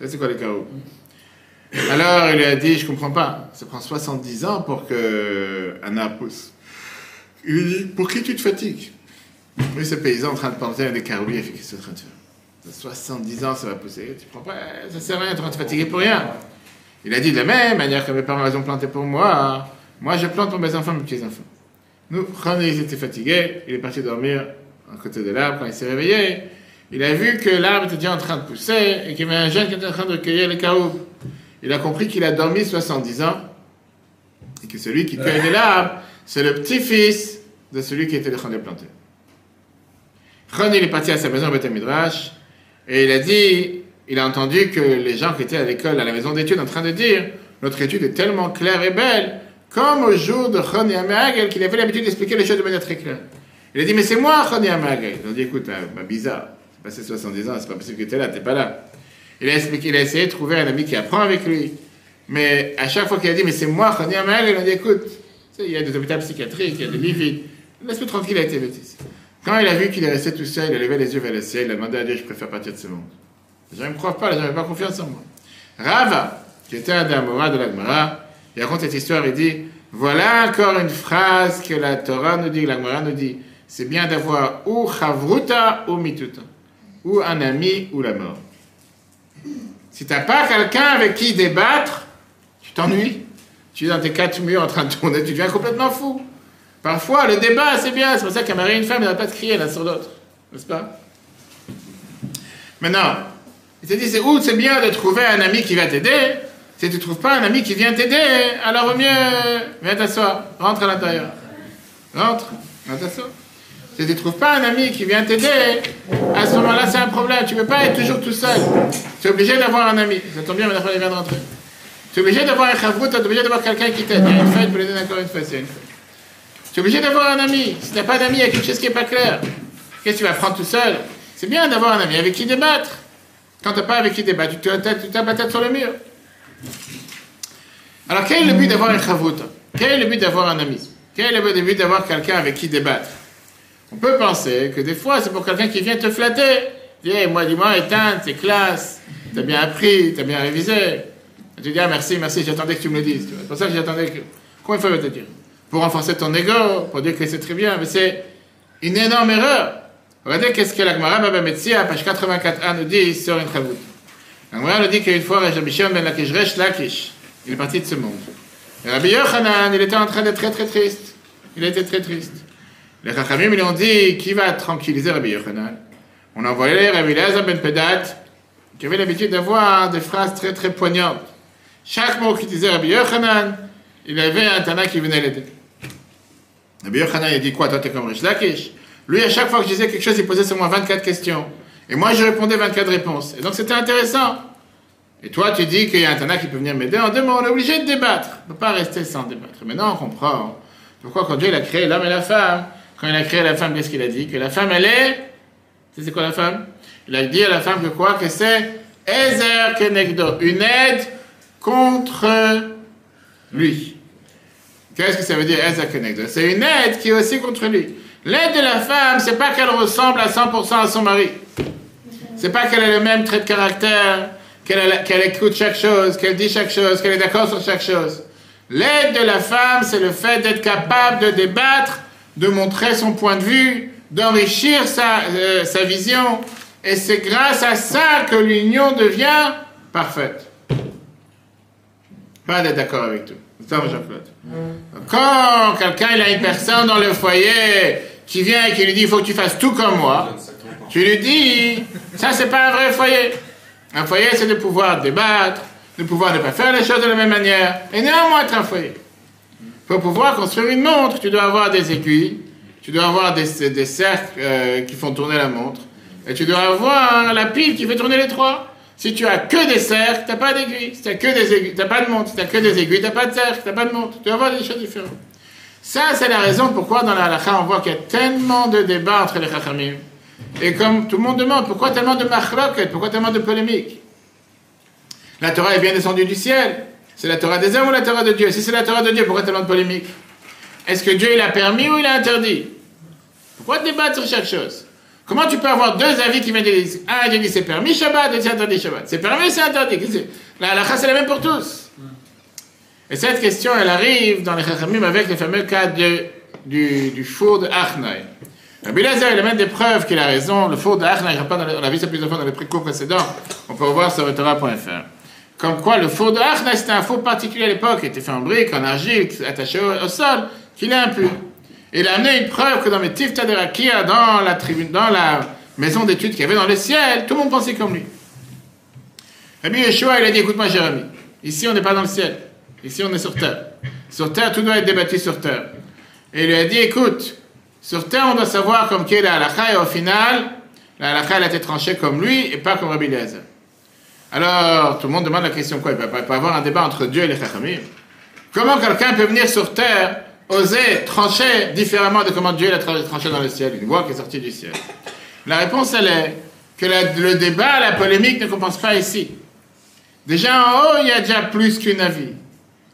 Ça, c'est quoi les carreaux? Alors il lui a dit, je comprends pas, ça prend soixante-dix ans pour qu'un arbre pousse. Il lui dit, pour qui tu te fatigues? Oui, ce paysan en train de planter des caroubiers, qu'est-ce que tu es en train de faire? soixante-dix ans, ça va pousser, tu prends pas, ça sert à rien, tu vas te fatiguer pour rien. Il a dit de la même manière que mes parents les ont plantés pour moi, moi je plante pour mes enfants, mes petits-enfants. Nous, quand il était fatigué, il est parti dormir à côté de l'arbre, quand il s'est réveillé, il a vu que l'arbre était déjà en train de pousser et qu'il y avait un jeune qui était en train de cueillir les caroubes. Il a compris qu'il a dormi soixante-dix ans et que celui qui cueillait l'arbre, c'est le petit-fils de celui qui était en train de planter. Quand il est parti à sa maison, au Midrash, et il a dit, il a entendu que les gens qui étaient à l'école, à la maison d'études, en train de dire, notre étude est tellement claire et belle, comme au jour de Choulhan Aroukh, qu'il avait l'habitude d'expliquer les choses de manière très claire. Il a dit, mais c'est moi, Choulhan Aroukh. Ils ont dit, écoute, hein, bah, bizarre, c'est passé soixante-dix ans, c'est pas possible que tu es là, t'es pas là. Il a expliqué, il a essayé de trouver un ami qui apprend avec lui, mais à chaque fois qu'il a dit, mais c'est moi, Choulhan Aroukh, ils ont dit, écoute, il y a des hôpitaux psychiatriques, il y a des lits vides, laisse-le tranquille avec tes bêtises. Quand il a vu qu'il est resté tout seul, il a levé les yeux vers le ciel, il a demandé à Dieu, je préfère partir de ce monde. Les gens ne me croient pas, les gens n'avaient pas confiance en moi. Rava, qui était un d'Amora de la Gemara, il raconte cette histoire, il dit, voilà encore une phrase que la Torah nous dit, que la Gemara nous dit, c'est bien d'avoir ou chavruta ou mituta, ou un ami ou la mort. Si tu n'as pas quelqu'un avec qui débattre, tu t'ennuies. Tu es dans tes quatre murs en train de tourner, tu deviens complètement fou. Parfois, le débat, c'est bien, c'est pour ça qu'un mari et une femme, ils n'arrêtent pas de crier l'un sur l'autre, n'est-ce pas? Maintenant, il te dit, c'est où c'est bien de trouver un ami qui va t'aider, si tu ne trouves pas un ami qui vient t'aider, alors au mieux, viens t'asseoir, rentre à l'intérieur. Rentre, viens t'asseoir. Si tu ne trouves pas un ami qui vient t'aider, à ce moment-là, c'est un problème, tu ne peux pas être toujours tout seul. Tu es obligé d'avoir un ami, ça tombe bien, mais la fois, il vient de rentrer. Tu es obligé d'avoir un chavrout, tu es obligé d'avoir quelqu'un qui t'aide. Il y a une fête, vous les donnez encore une fois, c'est une fête. Tu es obligé d'avoir un ami. Si tu n'as pas d'ami, il y a quelque chose qui n'est pas clair. Qu'est-ce que tu vas prendre tout seul? C'est bien d'avoir un ami avec qui débattre. Quand tu n'as pas avec qui débattre, tu tapes la tête sur le mur. Alors, quel est le but d'avoir un chavruta? Quel est le but d'avoir un ami? Quel est le but d'avoir quelqu'un avec qui débattre? On peut penser que des fois, c'est pour quelqu'un qui vient te flatter. Dis, hey, moi, dis-moi, Ethan, c'est classe. Tu as bien appris, tu as bien révisé. Et tu dis, ah, merci, merci, j'attendais que tu me le dises. C'est pour ça que j'attendais que. Combien de fois je vais te dire? Pour renforcer ton ego, pour dire que c'est très bien, mais c'est une énorme erreur. Regardez qu'est-ce que la Gemara Baba Metzia, page quatre-vingt-quatre A, nous dit sur une chavruta. La Gemara nous dit qu'une fois, Rabbi Shimon ben Lakish Resh Lakish, il est parti de ce monde. Et Rabbi Yochanan, il était en train d'être très très triste. Il était très triste. Les Chachamim, ils ont dit, qui va tranquilliser Rabbi Yochanan? On a envoyé Rabbi Elazar ben Pedat, qui avait l'habitude d'avoir des phrases très très poignantes. Chaque mot qu'il disait Rabbi Yochanan, il avait un Tana qui venait l'aider. Rabbi Yochanan, il dit quoi? Toi, t'es comme Rish Lakish. Lui, à chaque fois que je disais quelque chose, il posait sur moi vingt-quatre questions. Et moi, je répondais vingt-quatre réponses. Et donc, c'était intéressant. Et toi, tu dis qu'il y a un Tana qui peut venir m'aider. En deux mots, on est obligé de débattre. On ne peut pas rester sans débattre. Maintenant, on comprend pourquoi, quand Dieu il a créé l'homme et la femme, quand il a créé la femme, qu'est-ce qu'il a dit? Que la femme, elle est. Tu sais, c'est quoi la femme? Il a dit à la femme que quoi? Que c'est Ezer Kenegdo. Une aide contre lui. Qu'est-ce que ça veut dire Ezer Kenegdo? C'est une aide qui est aussi contre lui. L'aide de la femme, c'est pas qu'elle ressemble à cent pour cent à son mari. C'est pas qu'elle ait le même trait de caractère, qu'elle qu'elle écoute chaque chose, qu'elle dit chaque chose, qu'elle est d'accord sur chaque chose. L'aide de la femme, c'est le fait d'être capable de débattre, de montrer son point de vue, d'enrichir sa, euh, sa vision. Et c'est grâce à ça que l'union devient parfaite. Pas d'être d'accord avec tout. Quand quelqu'un il a une personne dans le foyer qui vient et qui lui dit il faut que tu fasses tout comme moi, tu lui dis ça c'est pas un vrai foyer. Un foyer c'est de pouvoir débattre, de pouvoir ne pas faire les choses de la même manière et néanmoins être un foyer. Pour pouvoir construire une montre, tu dois avoir des aiguilles, tu dois avoir des, des cercles euh, qui font tourner la montre et tu dois avoir la pile qui fait tourner les trois. Si tu as que des cercles, tu n'as pas d'aiguilles. Si tu n'as que des aiguilles, tu n'as pas de montre. Si tu n'as que des aiguilles, tu n'as pas de cercles, tu n'as pas de montre. Tu vas voir des choses différentes. Ça, c'est la raison pourquoi dans la halakha, on voit qu'il y a tellement de débats entre les chachamim. Et comme tout le monde demande, pourquoi tellement de machloket, pourquoi tellement de polémiques? La Torah est bien descendue du ciel. C'est la Torah des hommes ou la Torah de Dieu? Si c'est la Torah de Dieu, pourquoi tellement de polémique? Est-ce que Dieu il a permis ou il a interdit? Pourquoi débattre sur chaque chose? Comment tu peux avoir deux avis qui viennent de l'Église? Un, Dieu dit c'est permis Shabbat, l'autre c'est interdit Shabbat. C'est permis, c'est interdit. La halakha c'est la même pour tous. Et cette question, elle arrive dans les Chachamim avec le fameux cas de, du, du four de Achnaï. Rabbi Lazar, il amène des preuves qu'il a raison. Le four de Achnaï, on a vu ça plusieurs fois dans les cours précédents, on peut revoir sur Torah point F R. Comme quoi, le four de Achnaï, c'était un four particulier à l'époque, il était fait en briques, en argile, attaché au, au sol, qu'il est impur. Et il a amené une preuve que dans les Tifta de Rakia, dans la, tribune, dans la maison d'études qu'il y avait dans le ciel, tout le monde pensait comme lui. Rabbi Yeshua, il a dit, écoute-moi, Jérémie, ici on n'est pas dans le ciel. Ici, on est sur terre. Sur terre, tout doit être débattu sur terre. Et il lui a dit, écoute, sur terre, on doit savoir comme qui est la halakha, et au final, la halakha, elle a été tranchée comme lui, et pas comme Rabbi Eliezer. Alors, tout le monde demande la question, quoi? Il peut pas avoir un débat entre Dieu et les Chachamim. Comment quelqu'un peut venir sur terre, oser trancher différemment de comment Dieu l'a tranché dans le ciel, une voix qui est sortie du ciel? La réponse, elle est que la, le débat, la polémique ne compense pas ici. Déjà en haut, il y a déjà plus qu'une avis.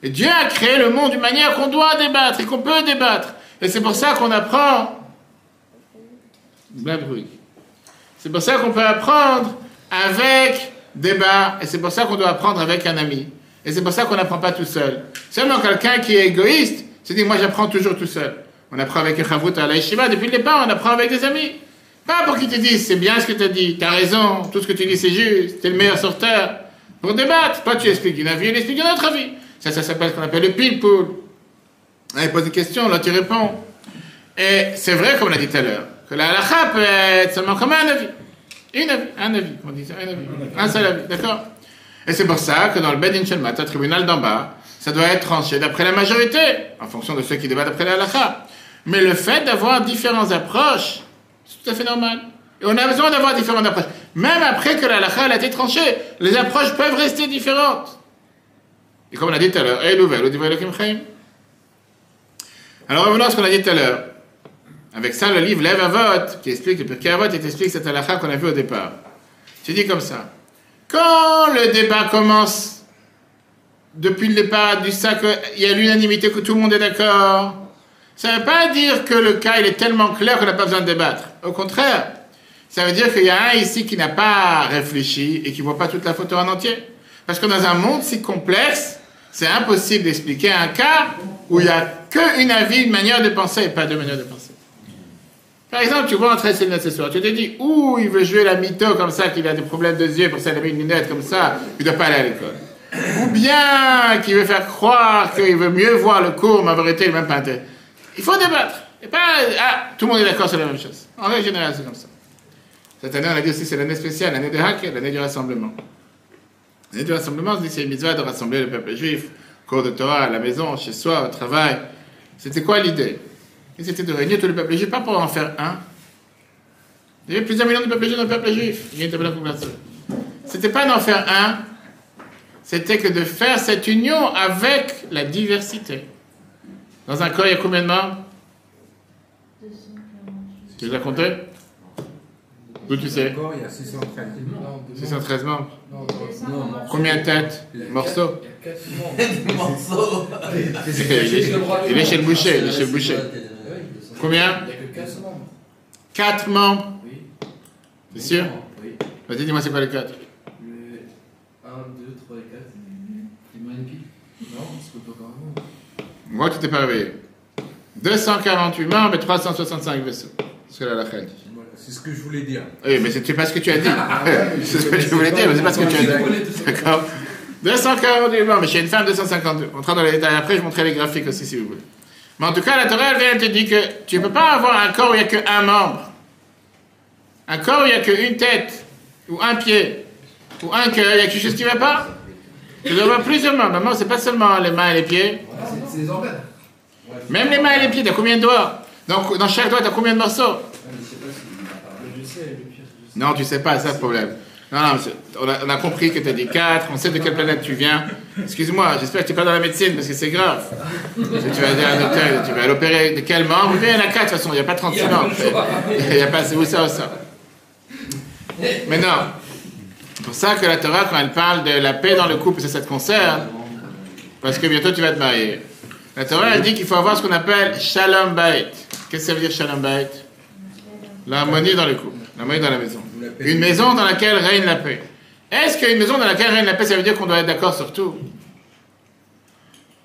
Et Dieu a créé le monde d'une manière qu'on doit débattre et qu'on peut débattre. Et c'est pour ça qu'on apprend... Blabrouille. C'est pour ça qu'on peut apprendre avec débat. Et c'est pour ça qu'on doit apprendre avec un ami. Et c'est pour ça qu'on n'apprend pas tout seul. Seulement quelqu'un qui est égoïste se dit « Moi, j'apprends toujours tout seul. » On apprend avec le Chavut à la Yeshiva. Depuis le départ, on apprend avec des amis. Pas pour qu'ils te disent « C'est bien ce que tu as dit. Tu as raison. Tout ce que tu dis, c'est juste. Tu es le meilleur sur terre. » Pour débattre. Toi, tu expliques une avis, il explique une autre avis. Ça, ça s'appelle ce qu'on appelle le ping-pong. Il pose des questions, là tu réponds. Et c'est vrai, comme on l'a dit tout à l'heure, que la halakha peut être seulement comme un avis. Une avis, un avis, on dit ça, un avis, un seul avis, d'accord? Et c'est pour ça que dans le Bedin Shel Mata, tribunal d'en bas, ça doit être tranché d'après la majorité, en fonction de ceux qui débattent après la halakha. Mais le fait d'avoir différentes approches, c'est tout à fait normal. Et on a besoin d'avoir différentes approches. Même après que la halakha a été tranchée, les approches peuvent rester différentes. Et comme on a dit tout à l'heure, alors revenons à ce qu'on a dit tout à l'heure. Avec ça, le livre Lève à vote, qui explique le Pirkei Avot, qui t'explique cette halakha qu'on a vue au départ. Tu dis comme ça. Quand le débat commence, depuis le départ du sac, il y a l'unanimité que tout le monde est d'accord. Ça ne veut pas dire que le cas il est tellement clair qu'on n'a pas besoin de débattre. Au contraire, ça veut dire qu'il y a un ici qui n'a pas réfléchi et qui ne voit pas toute la photo en entier. Parce que dans un monde si complexe, c'est impossible d'expliquer un cas où il n'y a qu'une avis, une manière de penser et pas deux manières de penser. Par exemple, tu vois entrer chez le soir, tu te dis, ouh, il veut jouer la mytho comme ça, qu'il a des problèmes de yeux, pour ça il a mis une lunette comme ça, il ne doit pas aller à l'école. Ou bien qu'il veut faire croire qu'il veut mieux voir le cours, mais en vérité, il n'est même pas intéressé. Il faut débattre. Et pas, ah, tout le monde est d'accord sur la même chose. En règle générale, c'est comme ça. Cette année, on a dit aussi, c'est l'année spéciale, l'année de Hack, l'année du rassemblement. L'année du rassemblement, c'est une mitzvah de rassembler le peuple juif, cours de Torah, à la maison, chez soi, au travail. C'était quoi l'idée? C'était de réunir tout le peuple juif, pas pour en faire un. Il y avait plusieurs millions de peuples juifs dans le peuple juif. C'était pas d'en faire un, c'était que de faire cette union avec la diversité. Dans un corps, il y a combien de membres? Tu les as comptés? D'où tu sais? Il y a six cent treize membres. Combien de têtes? Morceaux? Morceaux. Il est chez le boucher, il est chez le boucher. Combien? quatre membres. C'est sûr? Vas-y, dis-moi c'est pas les quatre. un, deux, trois et quatre. Dis-moi une pile. Non, c'est pas grave. Moi, tu t'es pas réveillé. deux cent quarante-huit membres et trois cent soixante-cinq vaisseaux. C'est la halakha. C'est ce que je voulais dire. Oui, mais c'est pas ce que tu as dit. Ah, ouais, c'est ce que je voulais dire, mais c'est pas ce que tu as dit. D'accord. deux cent quarante-deux membres, mais chez une femme, deux cent cinquante-deux. On rentre dans les détails après, je montrerai les graphiques aussi si vous voulez. Mais en tout cas, la Torah, elle te dit que tu ne peux pas avoir un corps où il n'y a qu'un membre. Un corps où il n'y a qu'une tête, ou un pied, ou un cœur, il y a quelque chose qui ne va pas. Tu dois avoir plusieurs membres. Maman, c'est pas seulement les mains et les pieds. Voilà, c'est les organes. Même les mains et les pieds, tu as combien de doigts? Donc, dans chaque doigt, tu as combien de morceaux? Non, tu sais pas, c'est ça le problème. Non, non, monsieur, on a, on a compris que tu as dit quatre, on sait de quelle planète tu viens. Excuse-moi, j'espère que tu n'es pas dans la médecine, parce que c'est grave. Parce que tu vas dire à l'hôtel, tu vas l'opérer de quel membre? Il y en a quatre, de toute façon, il n'y a pas trente-six membres. Il n'y a pas, c'est où ça ou ça? Mais non, c'est pour ça que la Torah, quand elle parle de la paix dans le couple, ça, ça te concerne, parce que bientôt tu vas te marier. La Torah, elle dit qu'il faut avoir ce qu'on appelle Shalom Bayit. Qu'est-ce que ça veut dire Shalom Bayit? L'harmonie dans le couple, l'harmonie dans la maison. Une maison dans laquelle règne la paix. Est-ce qu'une maison dans laquelle règne la paix, ça veut dire qu'on doit être d'accord sur tout?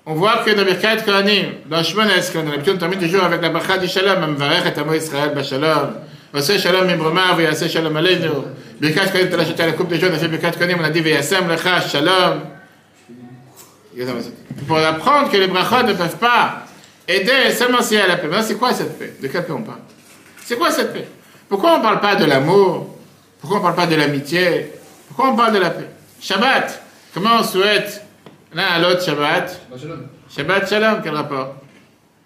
On voit que dans Birkat Kohanim, dans Shmones, qu'on a l'habitude, on termine toujours avec la bracha du Shalom, Amvarech et Amo Israël Bashalom. Oseh Shalom Imbromar, Veyaseh Shalom Aleinu. Birkat Kohanim, tu as acheté à la coupe des jeunes, on a fait Birkat Kohanim, on a dit Veyasem Lecha Shalom. Pour apprendre que les brachot ne peuvent pas aider seulement s'il y a la paix. Maintenant, c'est quoi cette paix? De quelle paix on parle? C'est quoi cette paix? Pourquoi on ne parle pas de l'amour? Pourquoi on ne parle pas de l'amitié? Pourquoi on parle de la paix? Shabbat, comment on souhaite l'un à l'autre Shabbat? Shalom. Shabbat, Shalom, quel rapport?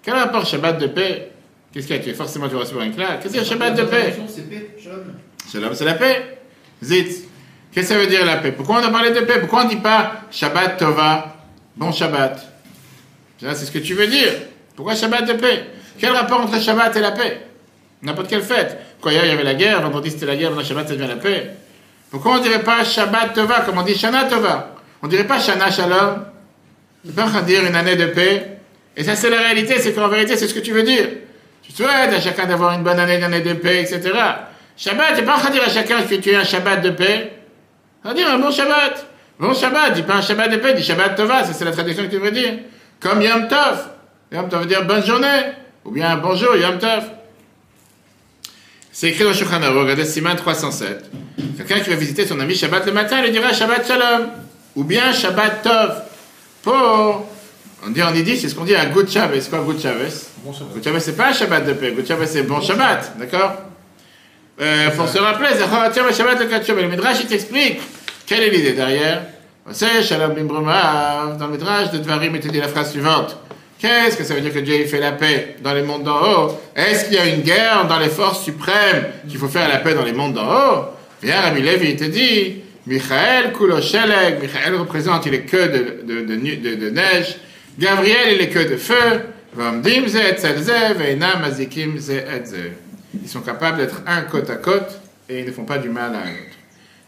Quel rapport Shabbat de paix? Qu'est-ce qu'il y a? Tu es forcément tu vas recevoir un claque. Qu'est-ce que c'est Shabbat de paix? C'est paix, Shalom. Shalom, c'est la paix. Zit. Qu'est-ce que ça veut dire la paix? Pourquoi on a parlé de paix? Pourquoi on ne dit pas Shabbat Tova? Bon Shabbat. C'est ce que tu veux dire. Pourquoi Shabbat de paix? Quel rapport entre Shabbat et la paix? N'importe quelle fête. Pourquoi hier il y avait la guerre, vendredi c'était la guerre, dans Shabbat ça devient la paix? Pourquoi on ne dirait pas Shabbat Tova comme on dit Shana Tova? On ne dirait pas Shana Shalom? On ne peut pas dire une année de paix. Et ça c'est la réalité, c'est qu'en vérité c'est ce que tu veux dire. Tu souhaites à chacun d'avoir une bonne année, une année de paix, et cetera. Shabbat, tu ne peux pas dire à chacun que tu es un Shabbat de paix. On va dire un bon Shabbat. Bon Shabbat, dis pas un Shabbat de paix, dis Shabbat Tova, ça c'est la traduction que tu devrais dire. Comme Yom Tov. Yom Tov veut dire bonne journée, ou bien bonjour, Yom Tov. C'est écrit dans Choulhan Aroukh, regardez Siman trois cent sept. Quelqu'un qui va visiter son ami Shabbat le matin, il lui dira Shabbat Shalom, ou bien Shabbat Tov. Pour, on dit en yiddish, c'est ce qu'on dit à Good Shabbat. C'est quoi Good Shabbat? Bon Shabbat. Good Shabbat, c'est pas un Shabbat de paix, Good Shabbat c'est bon Shabbat, d'accord? Euh, faut se rappeler, Shabbat le quatre Shabbat. Le Midrash il t'explique. Quelle est l'idée derrière? C'est Shalom Bimbramav. Dans le Midrash de Dvarim, il te dit la phrase suivante. Qu'est-ce que ça veut dire que Dieu fait la paix dans les mondes d'en haut? Est-ce qu'il y a une guerre dans les forces suprêmes qu'il faut faire la paix dans les mondes d'en haut? Viens, Rabbi Levi, il te dit Michael Kulosheleg. Michael représente, il est que de, de, de, de, de neige. Gabriel, il est que de feu. Vamdim ze etzelze, veina mazikim ze etzelze. Ils sont capables d'être un côte à côte et ils ne font pas du mal à un autre.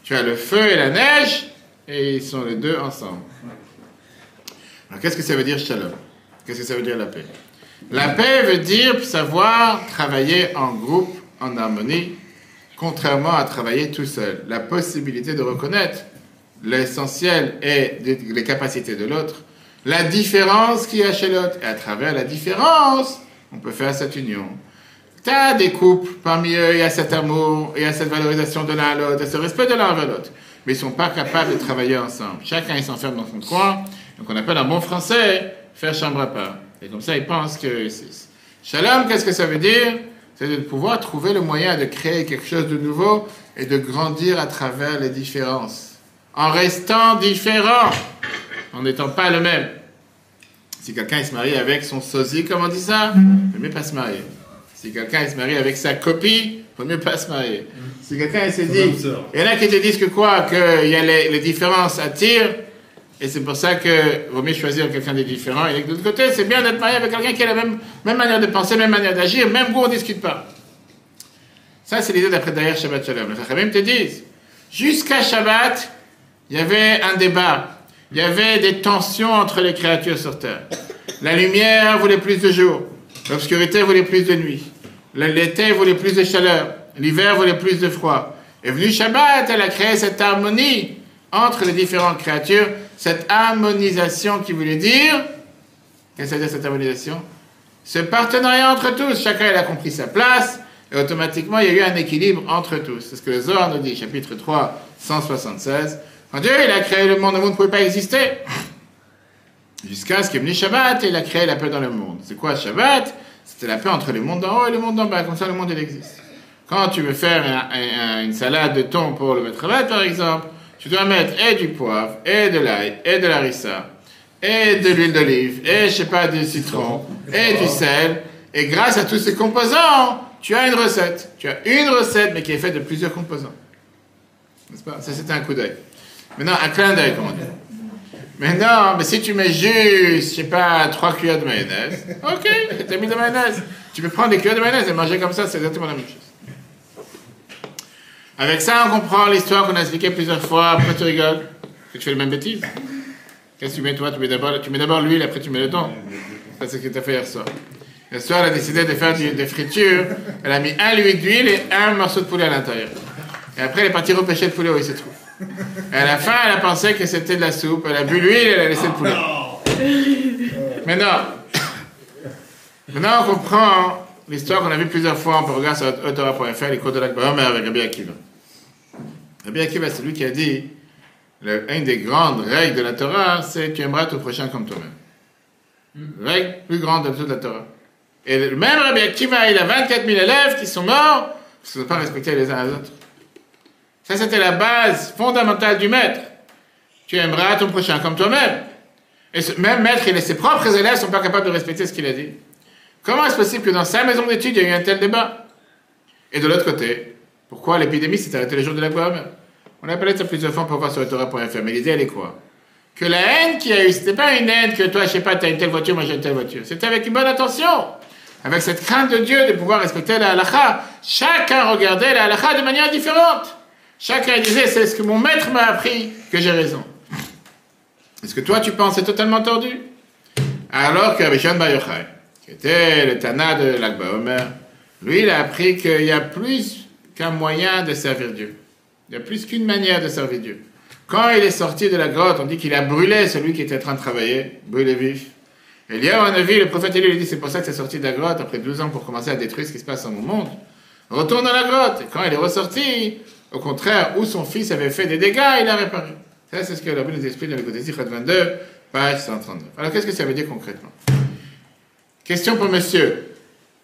Tu as le feu et la neige, et ils sont les deux ensemble. Alors qu'est-ce que ça veut dire shalom? Qu'est-ce que ça veut dire la paix? La paix veut dire savoir travailler en groupe, en harmonie, contrairement à travailler tout seul. La possibilité de reconnaître l'essentiel et les capacités de l'autre, la différence qu'il y a chez l'autre, et à travers la différence, on peut faire cette union. T'as des couples, parmi eux, il y a cet amour, il y a cette valorisation de l'un à l'autre, et ce respect de l'un à l'autre. Mais ils ne sont pas capables de travailler ensemble. Chacun, il s'enferme dans son coin. Donc on appelle en bon français, faire chambre à part. Et comme ça, ils pensent que... Shalom, qu'est-ce que ça veut dire? C'est de pouvoir trouver le moyen de créer quelque chose de nouveau et de grandir à travers les différences. En restant différent, en n'étant pas le même. Si quelqu'un se marie avec son sosie, comment on dit ça? Il ne peut même pas se marier. Si quelqu'un se marie avec sa copie, il ne faut mieux pas se marier. Si quelqu'un se dit... Il y en a qui te disent que quoi? Que y a les, les différences attirent, et c'est pour ça qu'il vaut mieux choisir quelqu'un de différent. Et de l'autre côté, c'est bien d'être marié avec quelqu'un qui a la même, même manière de penser, même manière d'agir, même goût, on ne discute pas. Ça, c'est l'idée d'après derrière Shabbat Shalom. Les Chachamim te disent, jusqu'à Shabbat, il y avait un débat. Il y avait des tensions entre les créatures sur Terre. La lumière voulait plus de jours. L'obscurité voulait plus de nuit. L'été voulait plus de chaleur. L'hiver voulait plus de froid. Et venu Shabbat, elle a créé cette harmonie entre les différentes créatures, cette harmonisation qui voulait dire... Qu'est-ce que ça veut dire cette harmonisation? Ce partenariat entre tous. Chacun il a compris sa place et automatiquement il y a eu un équilibre entre tous. C'est ce que le Zohar nous dit, chapitre trois, cent soixante-seize. Quand Dieu il a créé le monde, le monde ne pouvait pas exister. Jusqu'à ce qu'est venu Shabbat et il a créé la paix dans le monde. C'est quoi Shabbat? C'était la paix entre le monde d'en haut et le monde d'en bas. Comme ça, le monde, il existe. Quand tu veux faire un, un, une salade de thon pour le Betrevat, par exemple, tu dois mettre et du poivre, et de l'ail, et de l'arissa, et de l'huile d'olive, et je sais pas, du citron, et du sel. Et grâce à tous ces composants, tu as une recette. Tu as une recette, mais qui est faite de plusieurs composants. N'est-ce pas? Ça, c'était un coup d'œil. Maintenant, un clin d'œil, comment dire? Mais non, mais si tu mets juste, je sais pas, trois cuillères de mayonnaise, ok, t'as mis de la mayonnaise. Tu peux prendre des cuillères de mayonnaise et manger comme ça, c'est exactement la même chose. Avec ça, on comprend l'histoire qu'on a expliquée plusieurs fois. Pourquoi tu rigoles? Que tu fais la même bêtise. Qu'est-ce que tu mets toi? Tu mets d'abord, tu mets d'abord l'huile, après tu mets le thon. Ça, c'est ce que tu as fait hier soir. Hier soir, elle a décidé de faire des fritures. Elle a mis un litre d'huile et un morceau de poulet à l'intérieur. Et après, elle est partie repêcher le poulet où il se trouve. Et à la fin, elle a pensé que c'était de la soupe. Elle a bu l'huile et elle a laissé le poulet. Mais non. Maintenant, on comprend l'histoire qu'on a vue plusieurs fois. On peut regarder sur autora point f r les cours de l'Akbaomer avec Rabbi Akiva. Rabbi Akiva, c'est lui qui a dit le, une des grandes règles de la Torah, c'est tu aimeras ton prochain comme toi-même. Règle plus grande de toute la Torah. Et le même Rabbi Akiva, il a vingt-quatre mille élèves qui sont morts parce qu'ils n'ont pas respecté les uns les autres. Ça, c'était la base fondamentale du maître. Tu aimeras ton prochain comme toi-même. Et ce même maître, il et ses propres élèves ne sont pas capables de respecter ce qu'il a dit. Comment est-ce possible que dans sa maison d'études, il y a eu un tel débat? Et de l'autre côté, pourquoi l'épidémie s'est arrêtée le jour de la Bohème? On appelait ça plusieurs fois pour voir sur le Torah point f r. Mais l'idée, elle est quoi? Que la haine qu'il y a eu, c'était pas une haine que toi, je sais pas, t'as une telle voiture, moi j'ai une telle voiture. C'était avec une bonne intention. Avec cette crainte de Dieu de pouvoir respecter la halakha. Chacun regardait la halakha de manière différente. Chacun disait, c'est ce que mon maître m'a appris, que j'ai raison. Est-ce que toi, tu penses, c'est totalement tordu? Alors que Rabbi Shimon Bar Yochai, qui était le Tana de l'Akba Omer, lui, il a appris qu'il y a plus qu'un moyen de servir Dieu. Il y a plus qu'une manière de servir Dieu. Quand il est sorti de la grotte, on dit qu'il a brûlé celui qui était en train de travailler, brûlé vif. Et là, on a vu, le prophète Hillel lui dit, c'est pour ça que c'est sorti de la grotte, après douze ans, pour commencer à détruire ce qui se passe dans mon monde. Retourne dans la grotte. Et quand il est ressorti, au contraire, où son fils avait fait des dégâts, il a réparé. Ça, c'est ce que la Bible nous explique dans le côté vingt-deux, page cent trente-neuf. Alors, qu'est-ce que ça veut dire concrètement? Question pour monsieur.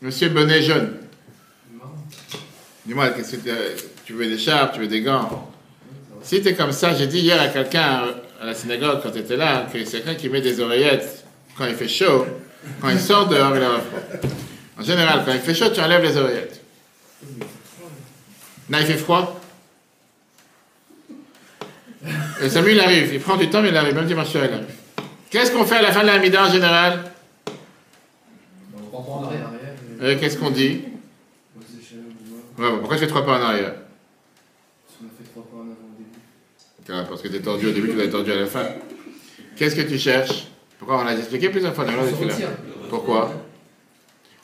Monsieur Bonnet Jaune. Dis-moi, qu'est-ce que tu veux des écharpes, tu veux des gants? Si t'es comme ça, j'ai dit hier à quelqu'un à la synagogue, quand t'étais là, que c'est quelqu'un qui met des oreillettes quand il fait chaud, quand il sort dehors, il a froid. En général, quand il fait chaud, tu enlèves les oreillettes. Là, il fait froid. Et Samuel arrive, il prend du temps mais il arrive, même dimanche soir il arrive. Qu'est-ce qu'on fait à la fin de la Mida en général? On prend pas en arrière. Et qu'est-ce qu'on dit? Ouais, pourquoi tu fais trois pas en arrière? Parce qu'on a fait trois pas en avant au début. Parce que t'es tordu au début, tu l'as tordu à la fin. Qu'est-ce que tu cherches? Pourquoi on l'a expliqué plusieurs fois? Pourquoi?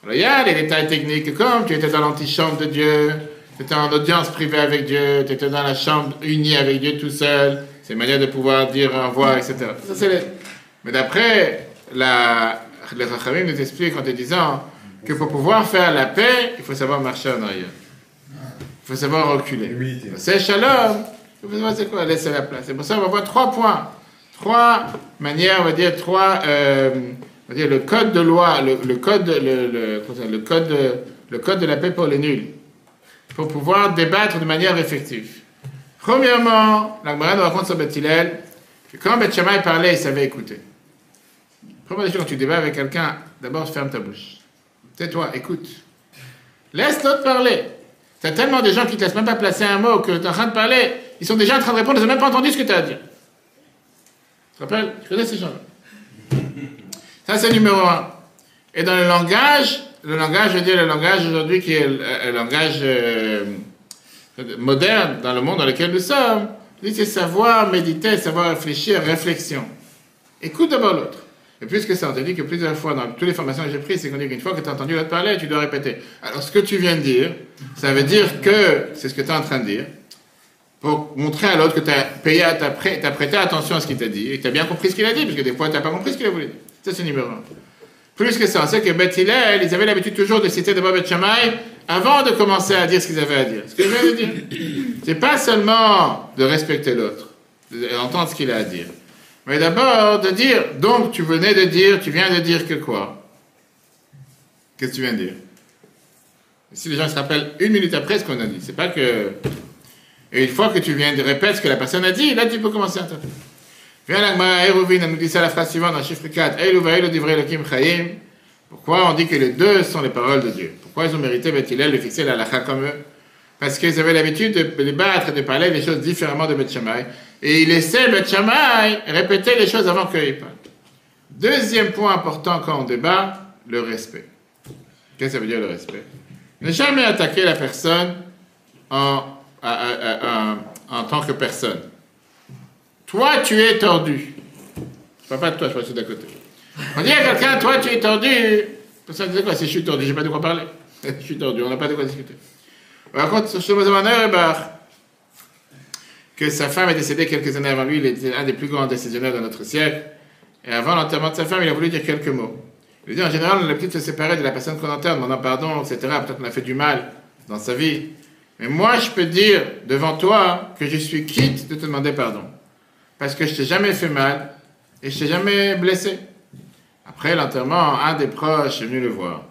Alors il y a les détails techniques, comme tu étais dans l'antichambre de Dieu. Tu étais en audience privée avec Dieu, tu étais dans la chambre unie avec Dieu tout seul, c'est une manière de pouvoir dire au revoir, et cetera. Ça, c'est les... Mais d'après, la... les Chachamim nous expliquent en te disant que pour pouvoir faire la paix, il faut savoir marcher en arrière. Il faut savoir reculer. C'est shalom. Vous savez c'est quoi? Laissez la place. C'est pour ça qu'on va voir trois points. Trois manières, on va dire, trois... Euh, on va dire le code de loi, le, le, code, le, le, le, code, le code de la paix pour les nuls. Pour pouvoir débattre de manière effective. Premièrement, la Gemara nous raconte sur Beth Hillel que quand Beth Shamaï parlait, il savait écouter. Première chose, quand tu débats avec quelqu'un, d'abord ferme ta bouche. Tais-toi, écoute. Laisse l'autre parler. T'as tellement de gens qui ne te laissent même pas placer un mot que t'es en train de parler, ils sont déjà en train de répondre, ils n'ont même pas entendu ce que tu as à dire. Tu te rappelles? Tu connais ces gens-là. Ça, c'est numéro un. Et dans le langage, Le langage, je veux dire, le langage aujourd'hui qui est le, le langage euh, moderne dans le monde dans lequel nous sommes, c'est savoir méditer, savoir réfléchir, réflexion. Écoute d'abord l'autre. Et plus que ça, on te dit que plusieurs fois dans toutes les formations que j'ai prises, c'est qu'on dit qu'une fois que tu as entendu l'autre parler, tu dois répéter. Alors ce que tu viens de dire, ça veut dire que c'est ce que tu es en train de dire, pour montrer à l'autre que tu as payé, tu as prêté, prêté attention à ce qu'il t'a dit, et que tu as bien compris ce qu'il a dit, parce que des fois tu n'as pas compris ce qu'il a voulu dire. Ça, c'est numéro un. Plus que ça, on sait que Beth Hillel, ils avaient l'habitude toujours de citer d'abord Beth Shamaï avant de commencer à dire ce qu'ils avaient à dire. Ce que je viens de dire, c'est pas seulement de respecter l'autre, d'entendre ce qu'il a à dire, mais d'abord de dire, donc tu venais de dire, tu viens de dire que quoi? Qu'est-ce que tu viens de dire? Si les gens se rappellent une minute après ce qu'on a dit, c'est pas que... Et une fois que tu viens de répéter ce que la personne a dit, là tu peux commencer à interpréter. Viens la Gemara Eruvin, elle nous dit ça la phrase suivante dans le chiffre quatre. Eilu va'eilu divrei Elokim chayim. Pourquoi on dit que les deux sont les paroles de Dieu? Pourquoi ils ont mérité Beth Hillel de fixer la halakha comme eux? Parce qu'ils avaient l'habitude de débattre, de parler des choses différemment de Beth Shamaï. Et ils laissaient Beth Shamaï répéter les choses avant qu'ils parlent. Deuxième point important quand on débat, le respect. Qu'est-ce que ça veut dire le respect? Ne jamais attaquer la personne en, à, à, à, à, en tant que personne. Toi, tu es tordu. Pas de toi, je passe d'à côté. On dit à quelqu'un, toi, tu es tordu. Personne ne disait quoi, c'est je suis tordu, j'ai pas de quoi parler. Je suis tordu, on n'a pas de quoi discuter. Par contre, ce Shlomo bah, que sa femme est décédée quelques années avant lui, il était un des plus grands décisionnaires de notre siècle. Et avant l'enterrement de sa femme, il a voulu dire quelques mots. Il dit, en général, on a peut-être se séparer de la personne qu'on enterre, demandant pardon, et cetera. Peut-être qu'on a fait du mal dans sa vie. Mais moi, je peux dire devant toi que je suis quitte de te demander pardon. Parce que je t'ai jamais fait mal et je t'ai jamais blessé. Après l'enterrement, un des proches est venu le voir.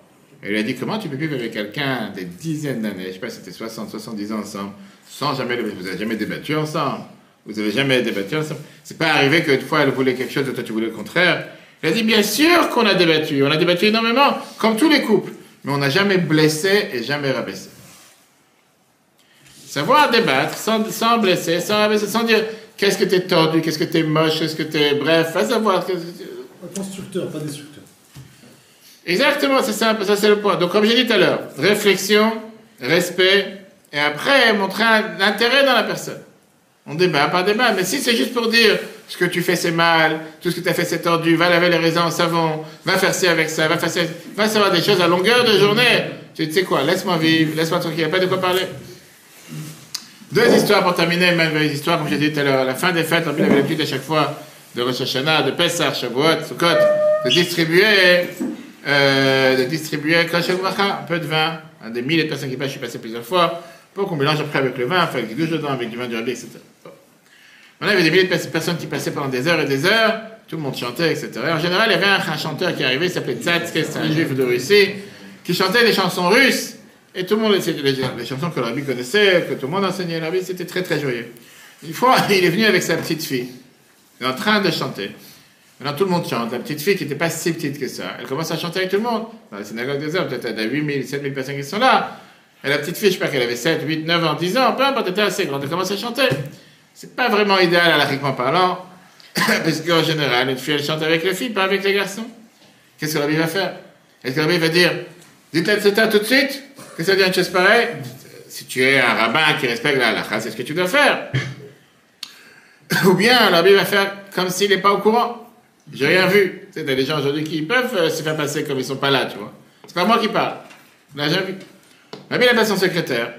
Et il a dit, comment tu peux vivre avec quelqu'un des dizaines d'années, je ne sais pas si c'était soixante, soixante-dix ans ensemble, sans jamais, vous n'avez jamais débattu ensemble, vous n'avez jamais débattu ensemble. C'est pas arrivé qu'une fois elle voulait quelque chose et toi tu voulais le contraire. Il a dit, bien sûr qu'on a débattu, on a débattu énormément, comme tous les couples, mais on n'a jamais blessé et jamais rabaissé. Savoir débattre sans, sans blesser, sans rabaisser, sans dire, qu'est-ce que t'es tordu, qu'est-ce que t'es moche, qu'est-ce que t'es... Bref, à savoir... Constructeur, pas destructeur. Exactement, c'est ça, ça c'est le point. Donc comme j'ai dit tout à l'heure, réflexion, respect, et après montrer un intérêt dans la personne. On débat par débat, mais si c'est juste pour dire ce que tu fais c'est mal, tout ce que tu as fait c'est tordu, va laver les raisins en savon, va faire ci avec ça, va faire ça, va savoir des choses à longueur de journée. Tu sais quoi, laisse-moi vivre, laisse-moi tranquille, il n'y a pas de quoi parler. Deux histoires pour terminer, même les histoires, comme j'ai dit tout à l'heure, à la fin des fêtes, on avait l'habitude à chaque fois de Rosh Hashanah, de Pessah, Shavuot, Sukkot, de distribuer, euh, de distribuer Kachel Bracha, un peu de vin, un des milliers de personnes qui passent, je suis passé plusieurs fois, pour qu'on mélange après avec le vin, enfin avec du douche dedans, avec du vin du rabbi, et cetera. Bon. On avait des milliers de personnes qui passaient pendant des heures et des heures, tout le monde chantait, et cetera. En général, il y avait un, un chanteur qui arrivait, il s'appelait Tsal, c'est un juif de Russie, qui chantait des chansons russes, et tout le monde, les, les chansons que le rabbi connaissait, que tout le monde enseignait, le rabbi, c'était très très joyeux. Une fois, il est venu avec sa petite fille. Elle est en train de chanter. Maintenant, tout le monde chante. La petite fille qui n'était pas si petite que ça, elle commence à chanter avec tout le monde. Dans la synagogue des heures, peut-être elle a huit mille, sept mille personnes qui sont là. Et la petite fille, je ne sais pas qu'elle avait sept, huit, neuf ans, dix ans, peu importe, elle était assez grande. Elle commence à chanter. C'est pas vraiment idéal, halakhiquement parlant, parce qu'en général, une fille, elle chante avec les filles, pas avec les garçons. Qu'est-ce que la Bible va faire? Est-ce que la Bible va dire, dites-la de cet tout de suite, que ça devient une chose pareille? Si tu es un rabbin qui respecte la halakha, c'est ce que tu dois faire. Ou bien, la Bible va faire comme s'il n'est pas au courant. J'ai rien vu. C'est des gens aujourd'hui qui peuvent euh, se faire passer comme ils ne sont pas là, tu vois. C'est pas moi qui parle. On l'a jamais vu. La Bible appelle son secrétaire.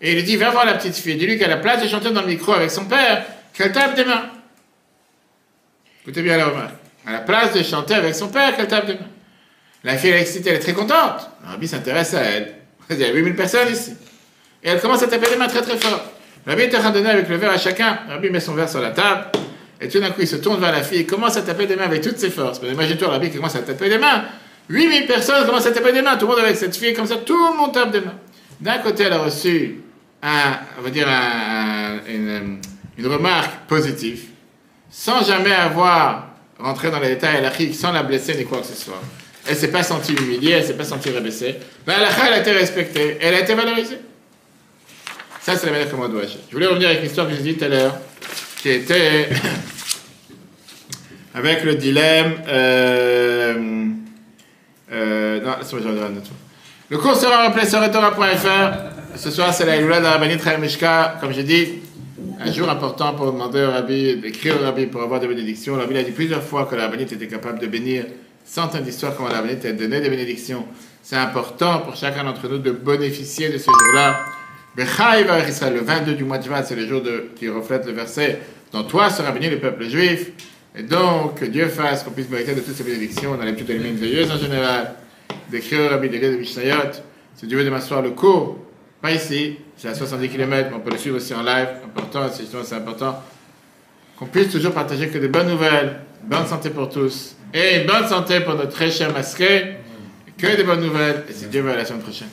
Et il lui dit, va voir la petite fille. Dis-lui qu'à la place de chanter dans le micro avec son père, qu'elle tape des mains. Écoutez bien la remarque. À la place de chanter avec son père, qu'elle tape des mains. La fille, elle est excitée, elle est très contente. Le rabbi s'intéresse à elle. Il y a huit mille personnes ici. Et elle commence à taper les mains très très fort. Le rabbi est en train de donner avec le verre à chacun. Le rabbi met son verre sur la table. Et tout d'un coup, il se tourne vers la fille. Il commence à taper des mains avec toutes ses forces. Mais imagine-toi, le rabbi commence à taper des mains. huit mille personnes commencent à taper des mains. Tout le monde avec cette fille. Comme ça, tout le monde tape des mains. D'un côté, elle a reçu un, on va dire un, une, une remarque positive. Sans jamais avoir rentré dans les détails halakhiques, sans la blesser ni quoi que ce soit. Elle ne s'est pas sentie humiliée. Elle ne s'est pas sentie rabaissée. La halakha, elle a été respectée. Elle a été valorisée. Ça, c'est la manière comment on doit agir. Je voulais revenir avec l'histoire que je vous ai dit tout à l'heure, qui était avec le dilemme. Euh, euh, non, c'est moi, j'en ai un autre. Le cours sera rappelé sur retora point f r. Ce soir, c'est la Iloula de la Rabbani Traymushka. Comme j'ai dit, un jour important pour demander au Rabbi, d'écrire au Rabbi pour avoir des bénédictions. Le Rabbi a dit plusieurs fois que la Rabbani était capable de bénir centaines d'histoires, comment la Rabbani était donnée des bénédictions. C'est important pour chacun d'entre nous de bénéficier de ce jour-là. Le vingt-deux du mois de Shvat, c'est le jour de, qui reflète le verset « Dans toi sera béni le peuple juif ». Et donc, que Dieu fasse qu'on puisse mériter de toutes ces bénédictions. On a l'habitude de les veilleuses en général, d'écrire au Rabbi, de lire de Mishnayot. Si Dieu veut demain soir le cours, pas ici, c'est à soixante-dix kilomètres, mais on peut le suivre aussi en live. Important, c'est justement c'est important qu'on puisse toujours partager que des bonnes nouvelles, bonne santé pour tous, et une bonne santé pour notre très cher masqué, que des bonnes nouvelles. Et si Dieu veut, à la semaine prochaine.